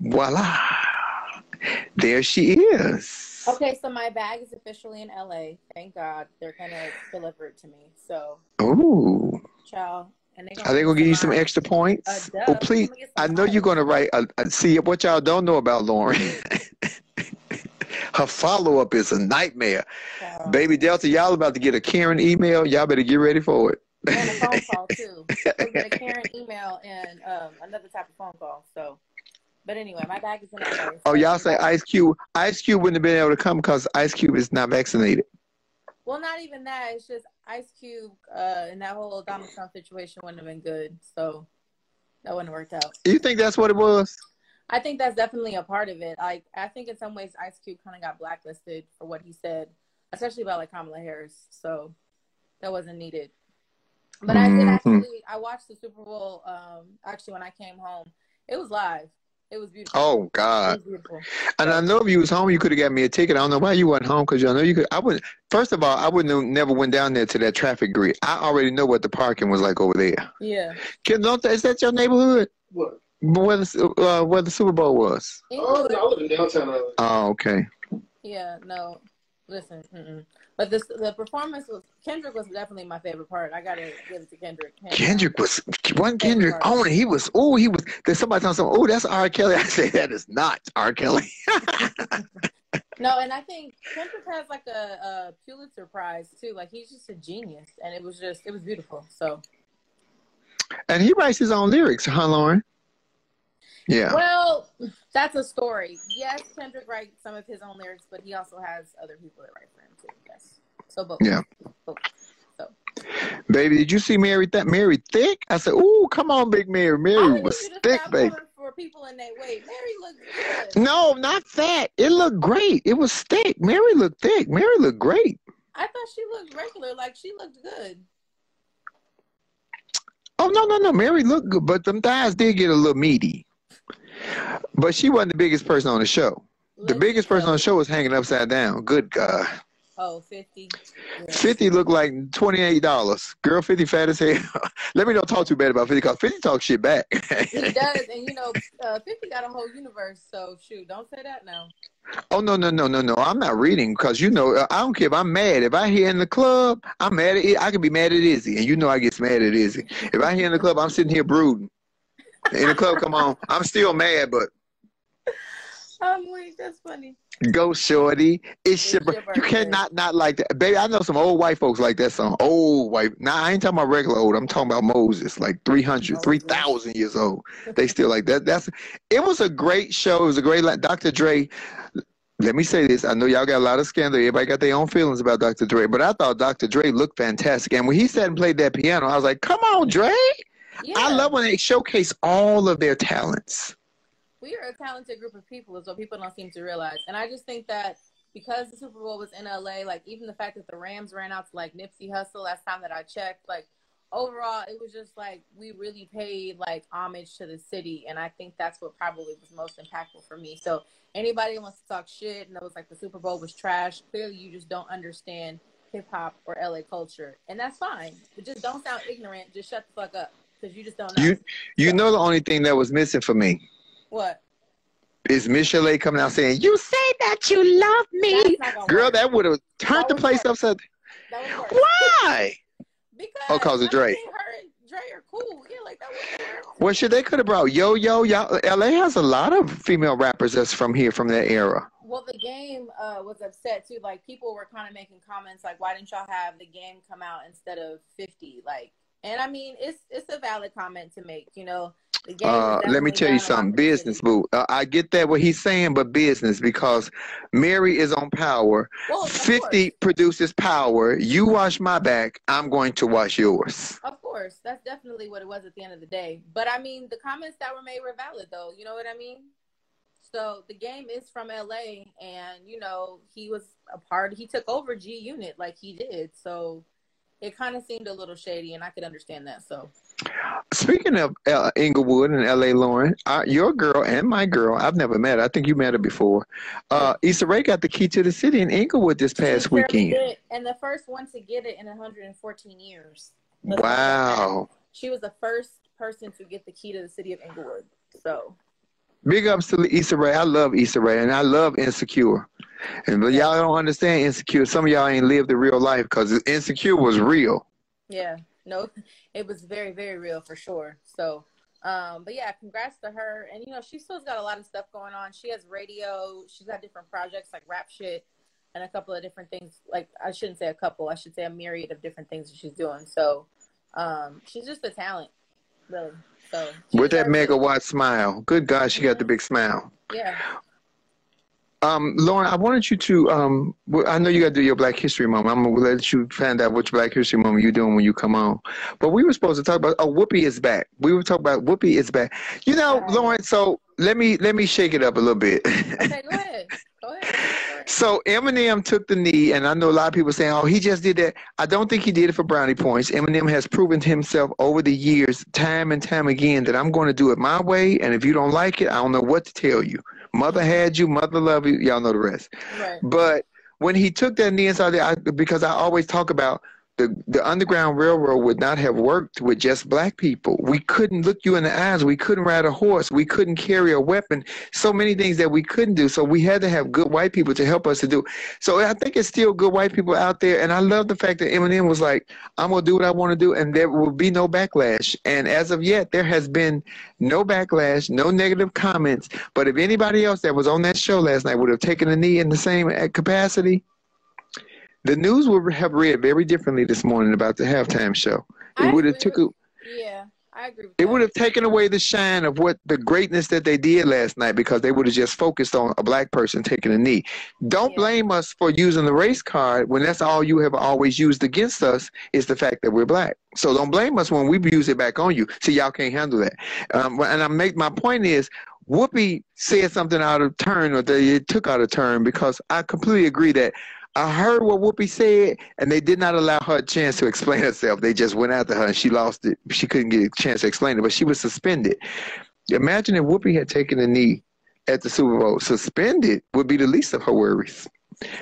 voila, there she is. Okay, so my bag is officially in LA. Thank God. They're going to deliver it to me. So, oh, ciao. And they are they going to give you some extra points? Oh, please. I know you're going to write. See, what y'all don't know about Lauren, her follow-up is a nightmare. So, Baby Delta, y'all about to get a Karen email. Y'all better get ready for it. And a phone call, too. We'll get a Karen email and another type of phone call. So, but anyway, my bag is in LA. Oh, y'all say Ice Cube. Ice Cube wouldn't have been able to come because Ice Cube is not vaccinated. Well, not even that. It's just Ice Cube and that whole Donald Trump situation wouldn't have been good. So that wouldn't have worked out. You think that's what it was? I think that's definitely a part of it. Like, I think in some ways Ice Cube kind of got blacklisted for what he said, especially about like Kamala Harris. So that wasn't needed. But I did actually, I watched the Super Bowl actually when I came home. It was live. It was beautiful. Oh God! Beautiful. And I know if you was home, you could have got me a ticket. I don't know why you wasn't home because y'all know you could. I wouldn't. First of all, I wouldn't have never went down there to that traffic grid. I already know what the parking was like over there. Yeah. Is that your neighborhood? What? Where the Super Bowl was? Oh, I live in downtown LA. Oh, okay. Yeah. No. Listen. Mm-mm. But the performance was Kendrick was definitely my favorite part. I gotta give it to Kendrick. Kendrick was on. He was. There's somebody telling something. Oh, that's R. Kelly. I say that is not R. Kelly. No, and I think Kendrick has like a Pulitzer Prize too. Like he's just a genius, and it was beautiful. So. And he writes his own lyrics, huh, Lauren? Yeah. Well, that's a story. Yes, Kendrick writes some of his own lyrics, but he also has other people that write for him too. Yes. So both. Yeah. Both. So. Baby, did you see Mary Thick? I said, "Ooh, come on, Big Mary. Mary was thick, baby." For people in their way. Mary looked good. No, not fat. It looked great. It was thick. Mary looked thick. Mary looked great. I thought she looked regular. Like, she looked good. Oh, no, no, no. Mary looked good, but them thighs did get a little meaty. But she wasn't the biggest person on the show. The biggest person on the show was hanging upside down. Good God. Oh, 50. Yeah. 50 looked like $28. Girl, 50 fat as hell. Let me not talk too bad about 50 because 50 talks shit back. He does. And, you know, 50 got a whole universe. So, shoot, don't say that now. Oh, no, no, no, no, no. I'm not reading because, you know, I don't care if I'm mad. If I hear in the club, I'm mad at it. I could be mad at Izzy. And you know I get mad at Izzy. If I hear in the club, I'm sitting here brooding. In the club, come on. I'm still mad, but. I'm weak. That's funny. Go, shorty. It's your birthday. You cannot not like that. Baby, I know some old white folks like that song. Old white. Nah, I ain't talking about regular old. I'm talking about Moses, like 300, 3,000 years old. They still like that. That's. It was a great show. It was a great line. Dr. Dre, let me say this. I know y'all got a lot of scandal. Everybody got their own feelings about Dr. Dre, but I thought Dr. Dre looked fantastic. And when he sat and played that piano, I was like, come on, Dre. Yeah. I love when they showcase all of their talents. We are a talented group of people is what people don't seem to realize. And I just think that because the Super Bowl was in LA, like even the fact that the Rams ran out to like Nipsey Hussle last time that I checked, like overall, it was just like we really paid like homage to the city. And I think that's what probably was most impactful for me. So anybody wants to talk shit and knows like the Super Bowl was trash, clearly you just don't understand hip hop or LA culture. And that's fine. But just don't sound ignorant. Just shut the fuck up because you just don't know. You know the only thing that was missing for me. What? Is Michelle A coming out saying, you say that you love me. Girl, that would have turned the place upside down. Why? Because oh, cause of Dre. Her and Dre are cool. Yeah, like that would well, shit, they could have brought Yo-Yo. LA has a lot of female rappers that's from here, from that era. Well, The Game was upset, too. Like, people were kind of making comments like, why didn't y'all have The Game come out instead of 50? Like, and I mean, it's a valid comment to make, you know. Let me tell you something. Business, boo. I get that what he's saying, but business because Mary is on Power. Well, 50 produces Power. You wash my back. I'm going to wash yours. Of course. That's definitely what it was at the end of the day. But, I mean, the comments that were made were valid, though. You know what I mean? So, The Game is from L.A., and, you know, he was a part. He took over G-Unit like he did. So, it kind of seemed a little shady, and I could understand that. So. Speaking of Inglewood and L.A. Lauren, your girl and my girl, I've never met her. I think you met her before. Issa Rae got the key to the city in Inglewood this past weekend. And the first one to get it in 114 years. Wow. She was the first person to get the key to the city of Inglewood. So. Big ups to Issa Rae. I love Issa Rae, and I love Insecure. And y'all don't understand Insecure. Some of y'all ain't lived the real life because Insecure was real. Yeah. No, it was very, very real for sure. So, but yeah, congrats to her. And, you know, she still's got a lot of stuff going on. She has radio. She's got different projects like rap shit and a couple of different things. Like, I shouldn't say a couple. I should say a myriad of different things that she's doing. So, she's just a talent, really. So, with that megawatt smile. Good God, she got the big smile. Yeah. Lauren, I wanted you to, I know you got to do your Black History Moment. I'm going to let you find out which Black History Moment you're doing when you come on. But we were supposed to talk about, oh, Whoopi is back. We were talking about Whoopi is back. You know, Lauren, so let me shake it up a little bit. Okay, go ahead. So Eminem took the knee, and I know a lot of people saying, oh, he just did that. I don't think he did it for brownie points. Eminem has proven himself over the years, time and time again, that I'm going to do it my way, and if you don't like it, I don't know what to tell you. Mother had you, mother love you, y'all know the rest. Right. But when he took that knee inside, because I always talk about the Underground Railroad would not have worked with just black people. We couldn't look you in the eyes. We couldn't ride a horse. We couldn't carry a weapon. So many things that we couldn't do. So we had to have good white people to help us to do. So I think it's still good white people out there. And I love the fact that Eminem was like, I'm going to do what I want to do. And there will be no backlash. And as of yet, there has been no backlash, no negative comments. But if anybody else that was on that show last night would have taken a knee in the same capacity, the news would have read very differently this morning about the halftime show. It would have took a, yeah, I I agree with that. It would have taken away the shine of what the greatness that they did last night, because they would have just focused on a black person taking a knee. Don't blame us for using the race card when that's all you have always used against us is the fact that we're black. So don't blame us when we use it back on you. See, y'all can't handle that. And I make my point is, Whoopi said something out of turn, or they took out of turn, because I completely agree that I heard what Whoopi said, and they did not allow her a chance to explain herself. They just went after her, and she lost it. She couldn't get a chance to explain it, but she was suspended. Imagine if Whoopi had taken a knee at the Super Bowl. Suspended would be the least of her worries.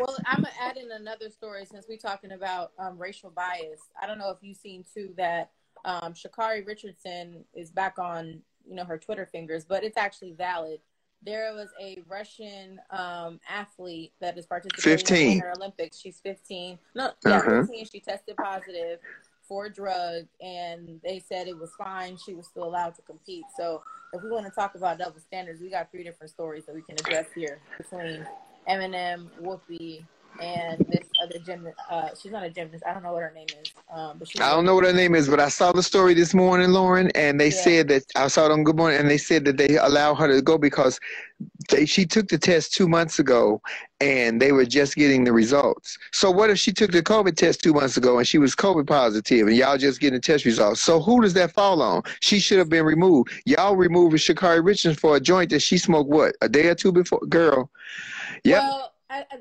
Well, I'm going to add in another story since we're talking about racial bias. I don't know if you've seen, too, that Sha'Carri Richardson is back on, you know, her Twitter fingers, but it's actually valid. There was a Russian athlete that is participating in her Olympics. She's 15. No, yeah, 15. She tested positive for a drug, and they said it was fine. She was still allowed to compete. So if we want to talk about double standards, we got three different stories that we can address here between Eminem, Whoopi, and this other gymnast. She's not a gymnast. I don't know what her name is. But she's but I saw the story this morning, Lauren, and they said that I saw it on Good Morning, and they said that they allow her to go because she took the test 2 months ago, and they were just getting the results. So what if she took the COVID test 2 months ago and she was COVID positive, and y'all just getting the test results? So who does that fall on? She should have been removed. Y'all removed Sha'Carri Richardson for a joint that she smoked, what, a day or two before? Girl. Yep. Well,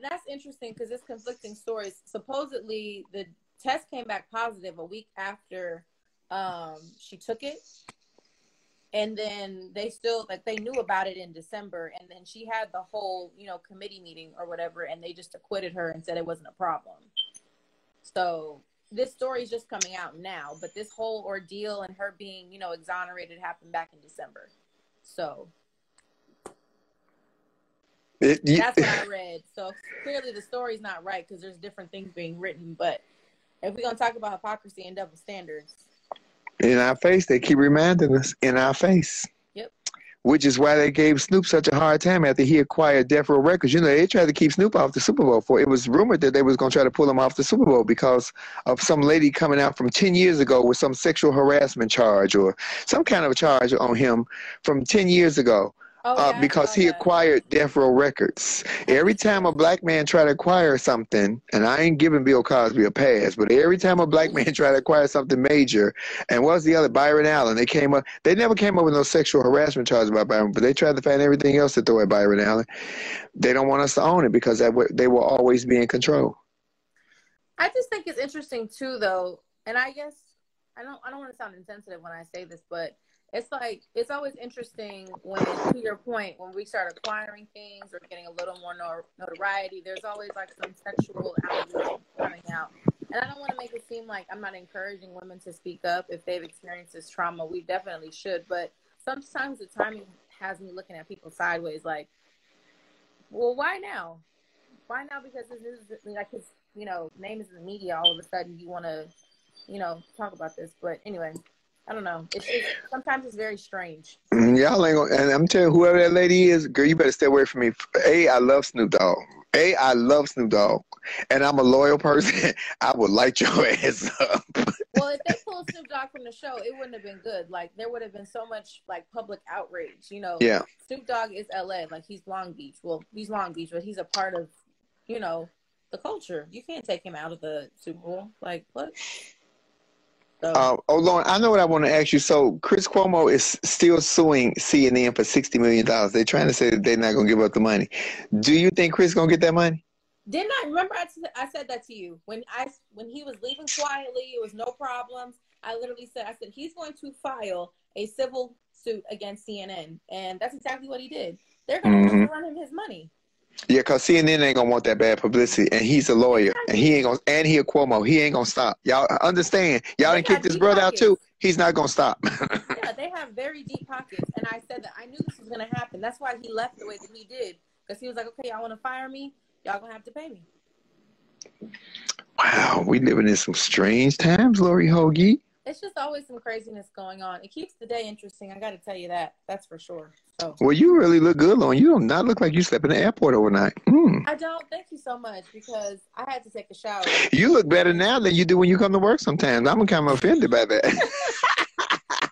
that's interesting because it's conflicting stories. Supposedly, the test came back positive a week after she took it. And then they still, like, they knew about it in December. And then she had the whole, you know, committee meeting or whatever. And they just acquitted her and said it wasn't a problem. So this story is just coming out now. But this whole ordeal and her being, you know, exonerated happened back in December. So... that's what I read. So clearly the story's not right because there's different things being written. But if we're going to talk about hypocrisy and double standards. In our face, they keep reminding us. In our face. Yep. Which is why they gave Snoop such a hard time after he acquired Death Row Records. You know, they tried to keep Snoop off the Super Bowl. It was rumored that they was going to try to pull him off the Super Bowl because of some lady coming out from 10 years ago with some sexual harassment charge or some kind of charge on him from 10 years ago. Oh, yeah, because he acquired Death Row Records. Every time a black man try to acquire something, and I ain't giving Bill Cosby a pass, but every time a black man try to acquire something major, and what was the other, Byron Allen, they came up. They never came up with no sexual harassment charges about Byron, but they tried to find everything else to throw at Byron Allen. They don't want us to own it because that they will always be in control. I just think it's interesting too, though, and I guess I don't want to sound insensitive when I say this, but. It's like, it's always interesting when, to your point, when we start acquiring things or getting a little more notoriety, there's always like some sexual allegations coming out. And I don't want to make it seem like I'm not encouraging women to speak up if they've experienced this trauma. We definitely should. But sometimes the timing has me looking at people sideways like, well, why now? Why now? Because this is like his, you know, name is in the media. All of a sudden you want to, you know, talk about this. But anyway. I don't know. It's sometimes it's very strange. Y'all ain't gonna, and I'm telling you, whoever that lady is, girl, you better stay away from me. I love Snoop Dogg. I love Snoop Dogg. And I'm a loyal person. I would light your ass up. Well, if they pulled Snoop Dogg from the show, it wouldn't have been good. Like, there would have been so much, like, public outrage, you know? Yeah. Snoop Dogg is L.A. Like, he's Long Beach. Well, he's Long Beach, but he's a part of, you know, the culture. You can't take him out of the Super Bowl. Like, what? Oh, Lauren, I know what I want to ask you. So Chris Cuomo is still suing CNN for $60 million. They're trying to say that they're not going to give up the money. Do you think Chris going to get that money? Didn't I? Remember I said that to you. When he was leaving quietly, it was no problems. I literally said, he's going to file a civil suit against CNN. And that's exactly what he did. They're going to run him his money. Yeah, because CNN ain't going to want that bad publicity. And he's a lawyer. And he ain't going to, and he a Cuomo. He ain't going to stop. Y'all understand. Y'all didn't kick this brother out too. He's not going to stop. Yeah, they have very deep pockets. And I said that I knew this was going to happen. That's why he left the way that he did. Because he was like, okay, y'all want to fire me? Y'all going to have to pay me. Wow, we living in some strange times, Lori Hoagie. It's just always some craziness going on. It keeps the day interesting. I got to tell you that. That's for sure. So. Well, you really look good, Lauren. You do not look like you slept in the airport overnight. I don't. Thank you so much because I had to take a shower. You look better now than you do when you come to work sometimes. I'm kind of offended by that.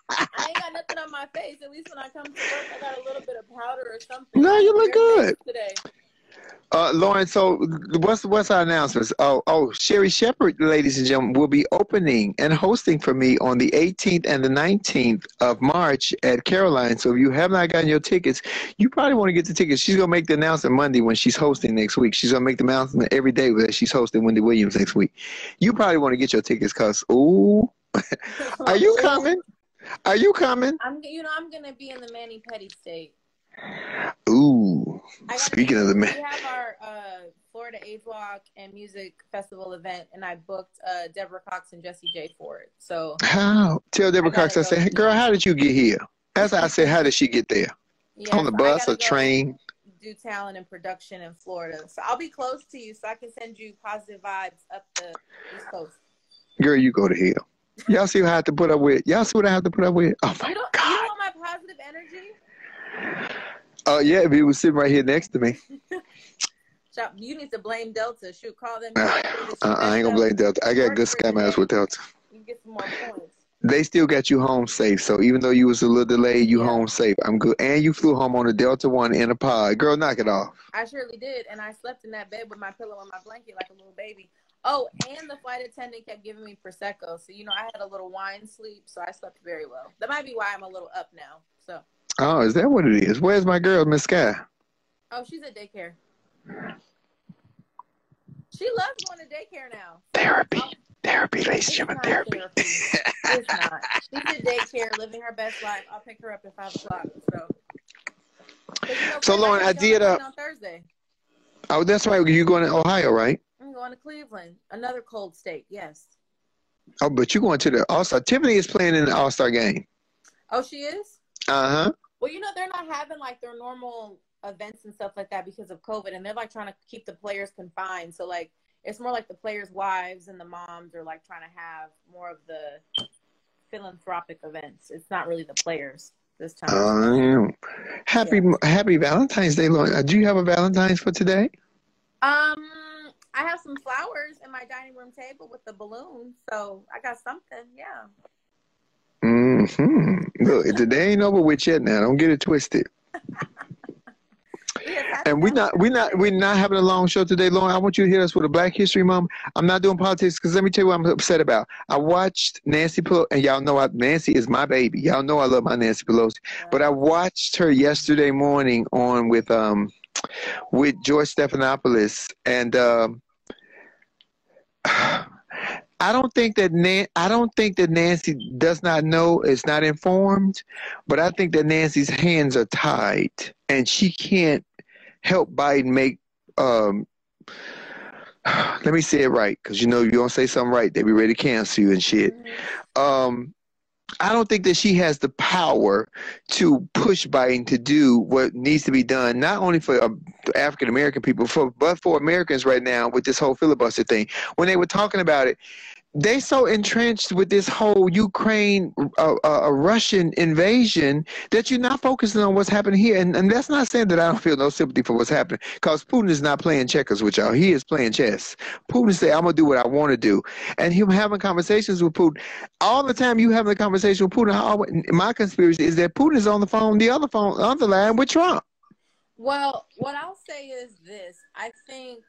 I my face. At least when I come to work, I got a little bit of powder or something. No, you look good today. Lauren, so what's our announcements? Oh, Sherry Shepherd, ladies and gentlemen, will be opening and hosting for me on the 18th and the 19th of March at Caroline. So if you have not gotten your tickets, you probably want to get the tickets. She's going to make the announcement Monday when she's hosting next week. She's going to make the announcement every day that she's hosting Wendy Williams next week. You probably want to get your tickets because, ooh. Are you coming? Are you coming? I'm going to be in the mani-pedi state. Ooh, speaking of the man. We have our Florida Age Walk and Music Festival event, and I booked Deborah Cox and Jesse J for it. So how? Tell Deborah Cox, I said, hey, girl, how did you get here? As I said, how did she get there? Yeah, on the bus or train? Do talent and production in Florida. So I'll be close to you so I can send you positive vibes up the East Coast. Girl, you go to hell. Y'all see what I have to put up with? Y'all see what I have to put up with? Oh, my God. You don't want my positive energy? Oh, yeah, if he was sitting right here next to me. You need to blame Delta. Shoot, call them. I ain't going to blame Delta. I got good scam ass with Delta. You get some more points. They still got you home safe. So even though you was a little delayed, you home safe. I'm good. And you flew home on a Delta One in a pod. Girl, knock it off. I surely did. And I slept in that bed with my pillow and my blanket like a little baby. Oh, and the flight attendant kept giving me Prosecco. So, you know, I had a little wine sleep. So I slept very well. That might be why I'm a little up now. So. Oh, is that what it is? Where's my girl, Miss Sky? Oh, she's at daycare. She loves going to daycare now. Therapy. Oh. Therapy, ladies and gentlemen, therapy. It's not. She's at daycare, living her best life. I'll pick her up at 5 o'clock. So Lauren, I did on Thursday. Oh, that's right. You're going to Ohio, right? I'm going to Cleveland. Another cold state, yes. Oh, but you're going to the All-Star. Tiffany is playing in the All-Star game. Oh, she is? Uh-huh. Well, you know, they're not having, like, their normal events and stuff like that because of COVID, and they're, like, trying to keep the players confined. So, like, it's more like the players' wives and the moms are, like, trying to have more of the philanthropic events. It's not really the players this time. Happy Valentine's Day, Lauren. Do you have a Valentine's for today? I have some flowers in my dining room table with the balloon, so I got something, yeah. Look, today ain't over with yet. Now, don't get it twisted. And we're not having a long show today, Lauren. I want you to hit us with a Black History Month. I'm not doing politics because let me tell you what I'm upset about. I watched Nancy Pelosi, and y'all know Nancy is my baby. Y'all know I love my Nancy Pelosi, but I watched her yesterday morning on with George Stephanopoulos, and I don't think that Nancy does not know, is not informed, but I think that Nancy's hands are tied and she can't help Biden make let me say it right, because you know you don't say something right, they be ready to cancel you and shit. I don't think that she has the power to push Biden to do what needs to be done, not only for African-American people, but for Americans right now with this whole filibuster thing. When they were talking about it, they so entrenched with this whole Ukraine, Russian invasion that you're not focusing on what's happening here. And that's not saying that I don't feel no sympathy for what's happening, because Putin is not playing checkers with y'all. He is playing chess. Putin say, I'm going to do what I want to do. And him having conversations with Putin. All the time you having a conversation with Putin, my conspiracy is that Putin is on the phone, the other line with Trump. Well, what I'll say is this. I think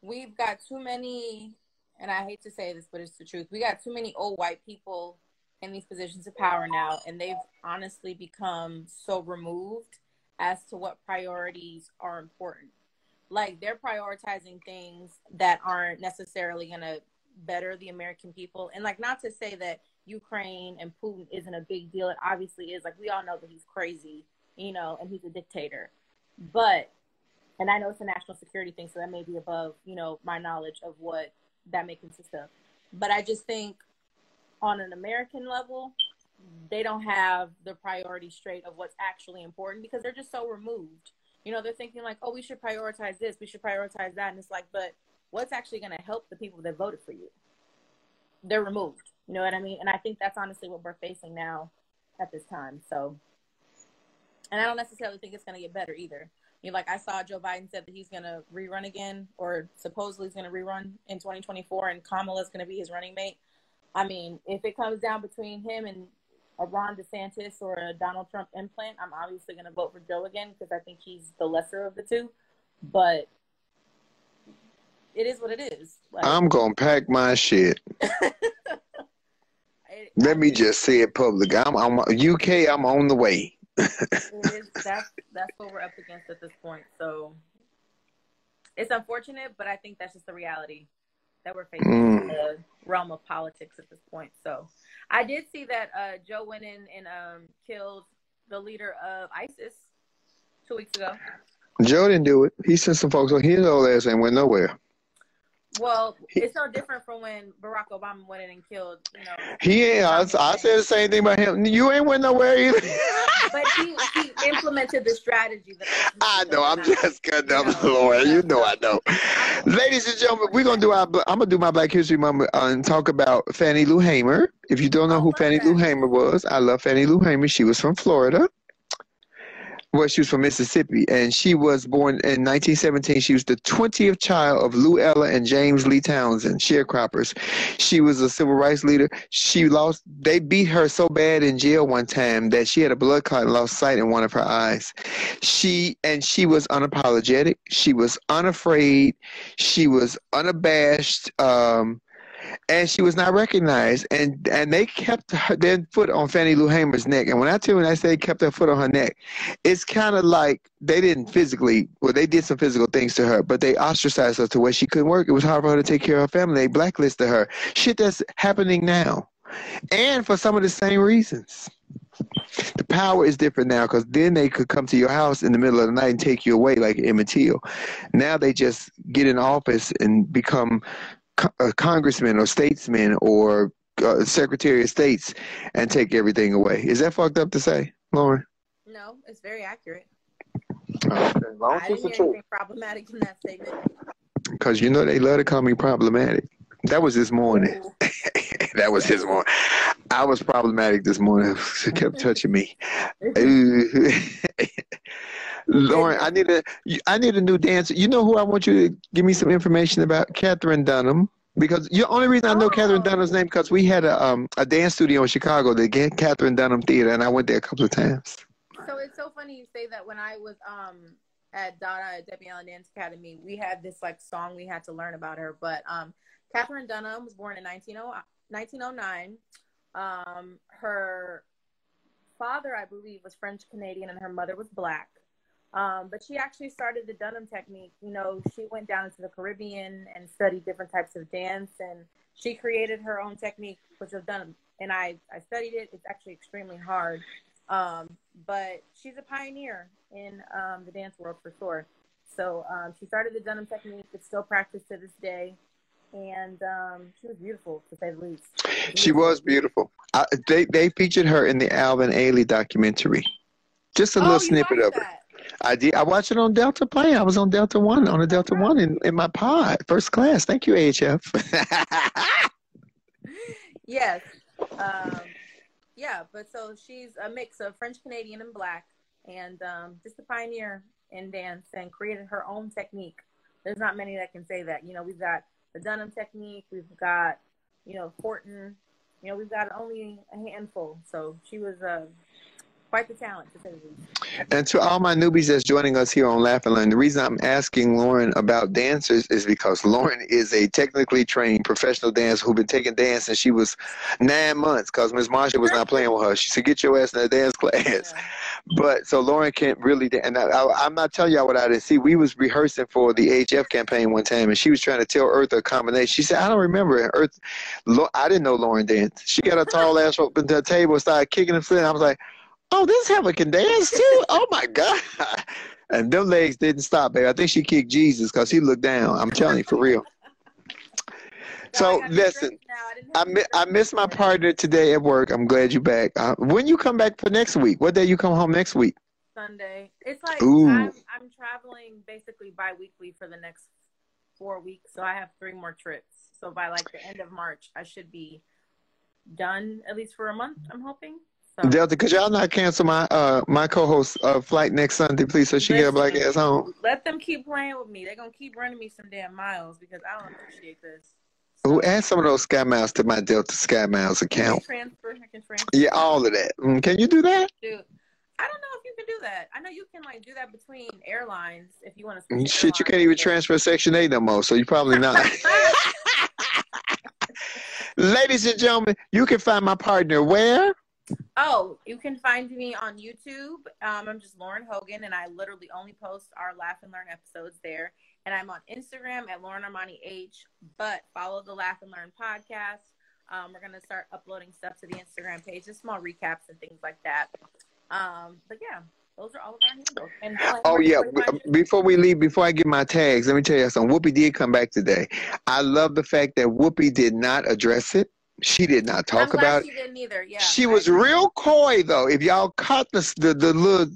we've got too many... And I hate to say this, but it's the truth. We got too many old white people in these positions of power now, and they've honestly become so removed as to what priorities are important. Like, they're prioritizing things that aren't necessarily going to better the American people. And, like, not to say that Ukraine and Putin isn't a big deal. It obviously is. Like, we all know that he's crazy, you know, and he's a dictator. But, and I know it's a national security thing, so that may be above, you know, my knowledge of what that may consist of. But I just think on an American level, they don't have the priority straight of what's actually important because they're just so removed. You know, they're thinking like, oh, we should prioritize this, we should prioritize that. And it's like, but what's actually going to help the people that voted for you? They're removed. You know what I mean? And I think that's honestly what we're facing now at this time. So, and I don't necessarily think it's going to get better either. You know, like I saw Joe Biden said that he's going to rerun again, or supposedly he's going to rerun in 2024, and Kamala's going to be his running mate. I mean, if it comes down between him and a Ron DeSantis or a Donald Trump implant, I'm obviously going to vote for Joe again because I think he's the lesser of the two. But it is what it is. Like, I'm going to pack my shit. Let me just say it publicly. I'm on the way. That's what we're up against at this point. So it's unfortunate, but I think that's just the reality that we're facing in the realm of politics at this point. So I did see that Joe went in and killed the leader of ISIS 2 weeks ago. Joe didn't do it. He sent some folks on his old ass and went nowhere. Well, it's no different from when Barack Obama went in and killed, you know. I said the same thing about him. You ain't went nowhere either. But he implemented the strategy. I know. I'm just cutting up, Lord. You know I know. Ladies and gentlemen, we're going to do I'm going to do my Black History Month and talk about Fannie Lou Hamer. If you don't know who Fannie Lou Hamer was, I love Fannie Lou Hamer. She was from Florida. Well, she was from Mississippi, and she was born in 1917. She was the 20th child of Lou Ella and James Lee Townsend, sharecroppers. She was a civil rights leader. She lost, they beat her so bad in jail one time that she had a blood clot and lost sight in one of her eyes. She was unapologetic. She was unafraid. She was unabashed. And she was not recognized, and they kept their foot on Fannie Lou Hamer's neck. And when I tell you, I say they kept their foot on her neck, it's kind of like they didn't physically, well, they did some physical things to her, but they ostracized her to where she couldn't work. It was hard for her to take care of her family. They blacklisted her. Shit that's happening now, and for some of the same reasons. The power is different now, because then they could come to your house in the middle of the night and take you away like Emmett Till. Now they just get in office and become congressmen or statesmen or secretary of states and take everything away. Is that fucked up to say, Lauren? No, it's very accurate. I didn't hear anything problematic in that statement. Because you know they love to call me problematic. That was this morning. That was his morning. I was problematic this morning. She kept touching me. Lauren, I need a new dancer. You know who I want you to give me some information about? Catherine Dunham. Because the only reason I know Catherine Dunham's name, because we had a dance studio in Chicago, the Catherine Dunham Theater, and I went there a couple of times. So it's so funny you say that. When I was at Dada at Debbie Allen Dance Academy, we had this like song we had to learn about her. But Catherine Dunham was born in 1909. Her father, I believe, was French-Canadian, and her mother was Black. But she actually started the Dunham technique. You know, she went down into the Caribbean and studied different types of dance, and she created her own technique, which was Dunham. And I studied it. It's actually extremely hard. But she's a pioneer in the dance world for sure. So she started the Dunham technique. It's still practiced to this day. And she was beautiful, to say the least. She was beautiful. They featured her in the Alvin Ailey documentary. Just a little snippet of it. I did. I watched it on Delta Play. I was on Delta One, on a Delta One in my pod, first class. Thank you, AHF. Yes. Yeah, but so she's a mix of French, Canadian, and Black, and just a pioneer in dance, and created her own technique. There's not many that can say that. You know, we've got the Dunham technique. We've got, you know, Fortin. You know, we've got only a handful. So she was quite the talent. And to all my newbies that's joining us here on Laugh and Learn, the reason I'm asking Lauren about dancers is because Lauren is a technically trained professional dancer who've been taking dance since she was 9 months, because Miss Marsha was not playing with her. She said, get your ass in the dance class. Yeah. But so Lauren can't really dance. And I'm not telling y'all what I didn't see. We was rehearsing for the HF campaign one time, and she was trying to tell Eartha a combination. She said, I don't remember. And I didn't know Lauren danced. She got her tall ass up to the table and started kicking and flitting. I was like, oh, this heifer can dance too? Oh, my God. And them legs didn't stop, baby. I think she kicked Jesus because he looked down. I'm telling you, for real. So, listen, I missed my partner today at work. I'm glad you're back. When you come back for next week? What day you come home next week? Sunday. It's like I'm traveling basically bi-weekly for the next 4 weeks, so I have 3 more trips. So, by like the end of March, I should be done, at least for a month, I'm hoping. Delta, could y'all not cancel my co-host flight next Sunday, please, so she get a black ass home? Let them keep playing with me. They're going to keep running me some damn miles because I don't appreciate this. Who add some of those Sky Miles to my Delta Sky Miles account? I can transfer. Yeah, all of that. Can you do that? Dude, I don't know if you can do that. I know you can like do that between airlines if you want to. Shit, you can't even transfer Section 8 no more, so you probably not. Ladies and gentlemen, you can find my partner where? Oh, you can find me on YouTube. I'm just Lauren Hogan, and I literally only post our Laugh and Learn episodes there. And I'm on Instagram at Lauren Armani H, but follow the Laugh and Learn podcast. We're going to start uploading stuff to the Instagram page, just small recaps and things like that. But yeah, those are all of our handles. And oh, yeah. Before we leave, before I get my tags, let me tell you something. Whoopi did come back today. I love the fact that Whoopi did not address it. She did not talk about it. She didn't either. Yeah, she was real coy, though. If y'all caught the little,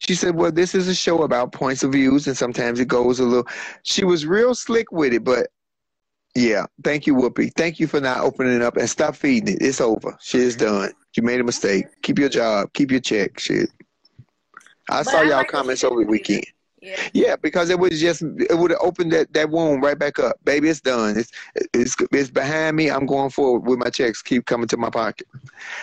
she said, well, this is a show about points of views, and sometimes it goes a little. She was real slick with it, but yeah, thank you, Whoopi. Thank you for not opening it up and stop feeding it. It's over. Shit is done. You made a mistake. Keep your job. Keep your check. Shit. I saw y'all comments over the weekend. Yeah, because it was just, it would have opened that wound right back up. Baby, it's done. It's behind me. I'm going forward with my checks. Keep coming to my pocket.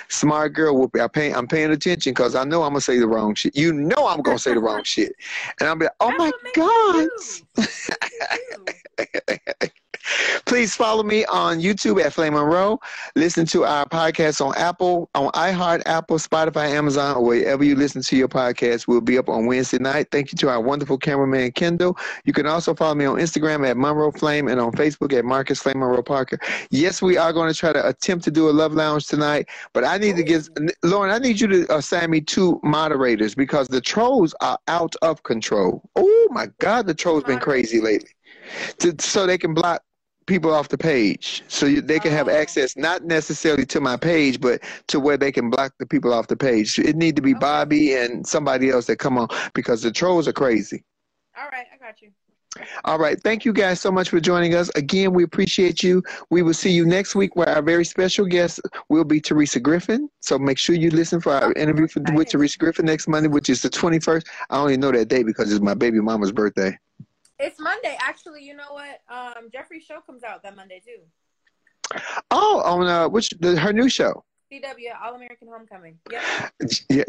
Smart girl, Whoopi. I'm paying attention because I know I'm going to say the wrong shit. You know I'm going to say the wrong shit. And I'm like, oh, my God. Please follow me on YouTube at Flame Monroe. Listen to our podcast on Apple, on iHeart, Apple, Spotify, Amazon, or wherever you listen to your podcast. We'll be up on Wednesday night. Thank you to our wonderful cameraman, Kendall. You can also follow me on Instagram at Monroe Flame and on Facebook at Marcus Flame Monroe Parker. Yes, we are going to try to attempt to do a love lounge tonight, but I need to get, Lauren, I need you to assign me 2 moderators because the trolls are out of control. Oh, my God, the trolls been crazy lately. So they can block people off the page, so they can have access not necessarily to my page, but to where they can block the people off the page. It need to be Bobby and somebody else that come on because the trolls are crazy. All right, I got you. All right, thank you guys so much for joining us. Again, we appreciate you. We will see you next week where our very special guest will be Teresa Griffin. So make sure you listen for our interview with Teresa Griffin next Monday, which is the 21st. I only know that day because it's my baby mama's birthday. It's Monday, actually. You know what? Jeffrey's show comes out that Monday too. Oh, on her new show. CW All American Homecoming. Yep.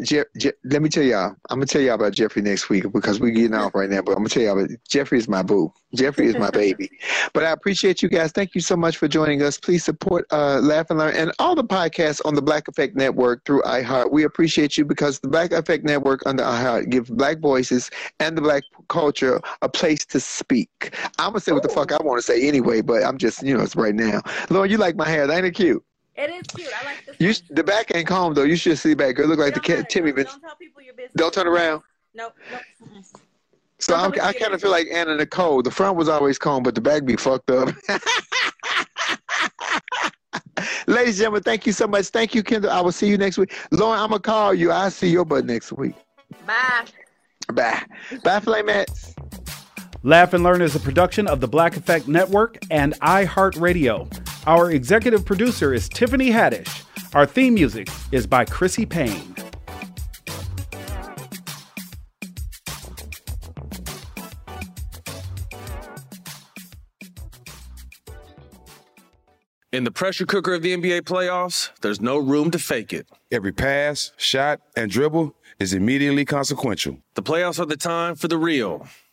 Let me tell y'all. I'm gonna tell y'all about Jeffrey next week because we're getting off right now. But I'm gonna tell y'all about Jeffrey is my boo. Jeffrey is my baby. But I appreciate you guys. Thank you so much for joining us. Please support Laugh and Learn and all the podcasts on the Black Effect Network through iHeart. We appreciate you because the Black Effect Network under iHeart gives Black voices and the Black culture a place to speak. I'm gonna say what the fuck I want to say anyway, but I'm just it's right now. Lord, you like my hair? Ain't it cute? It is cute. I like this one. The back ain't calm, though. You should see the back. It look like the cat. Timmy. Don't tell people your business. Don't turn around. Nope. So I kind of feel like Anna Nicole. The front was always calm, but the back be fucked up. Ladies and gentlemen, thank you so much. Thank you, Kendall. I will see you next week. Lauren, I'm going to call you. I'll see your butt next week. Bye. Bye. Bye, Flamettes. Laugh and Learn is a production of the Black Effect Network and iHeartRadio. Our executive producer is Tiffany Haddish. Our theme music is by Chrissy Payne. In the pressure cooker of the NBA playoffs, there's no room to fake it. Every pass, shot, and dribble is immediately consequential. The playoffs are the time for the real.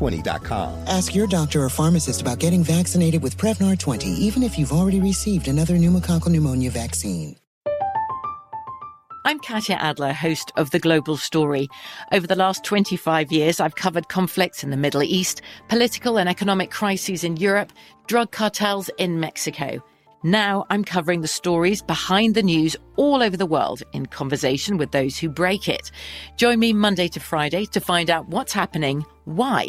Ask your doctor or pharmacist about getting vaccinated with Prevnar 20, even if you've already received another pneumococcal pneumonia vaccine. I'm Katya Adler, host of The Global Story. Over the last 25 years, I've covered conflicts in the Middle East, political and economic crises in Europe, drug cartels in Mexico. Now I'm covering the stories behind the news all over the world in conversation with those who break it. Join me Monday to Friday to find out what's happening, why,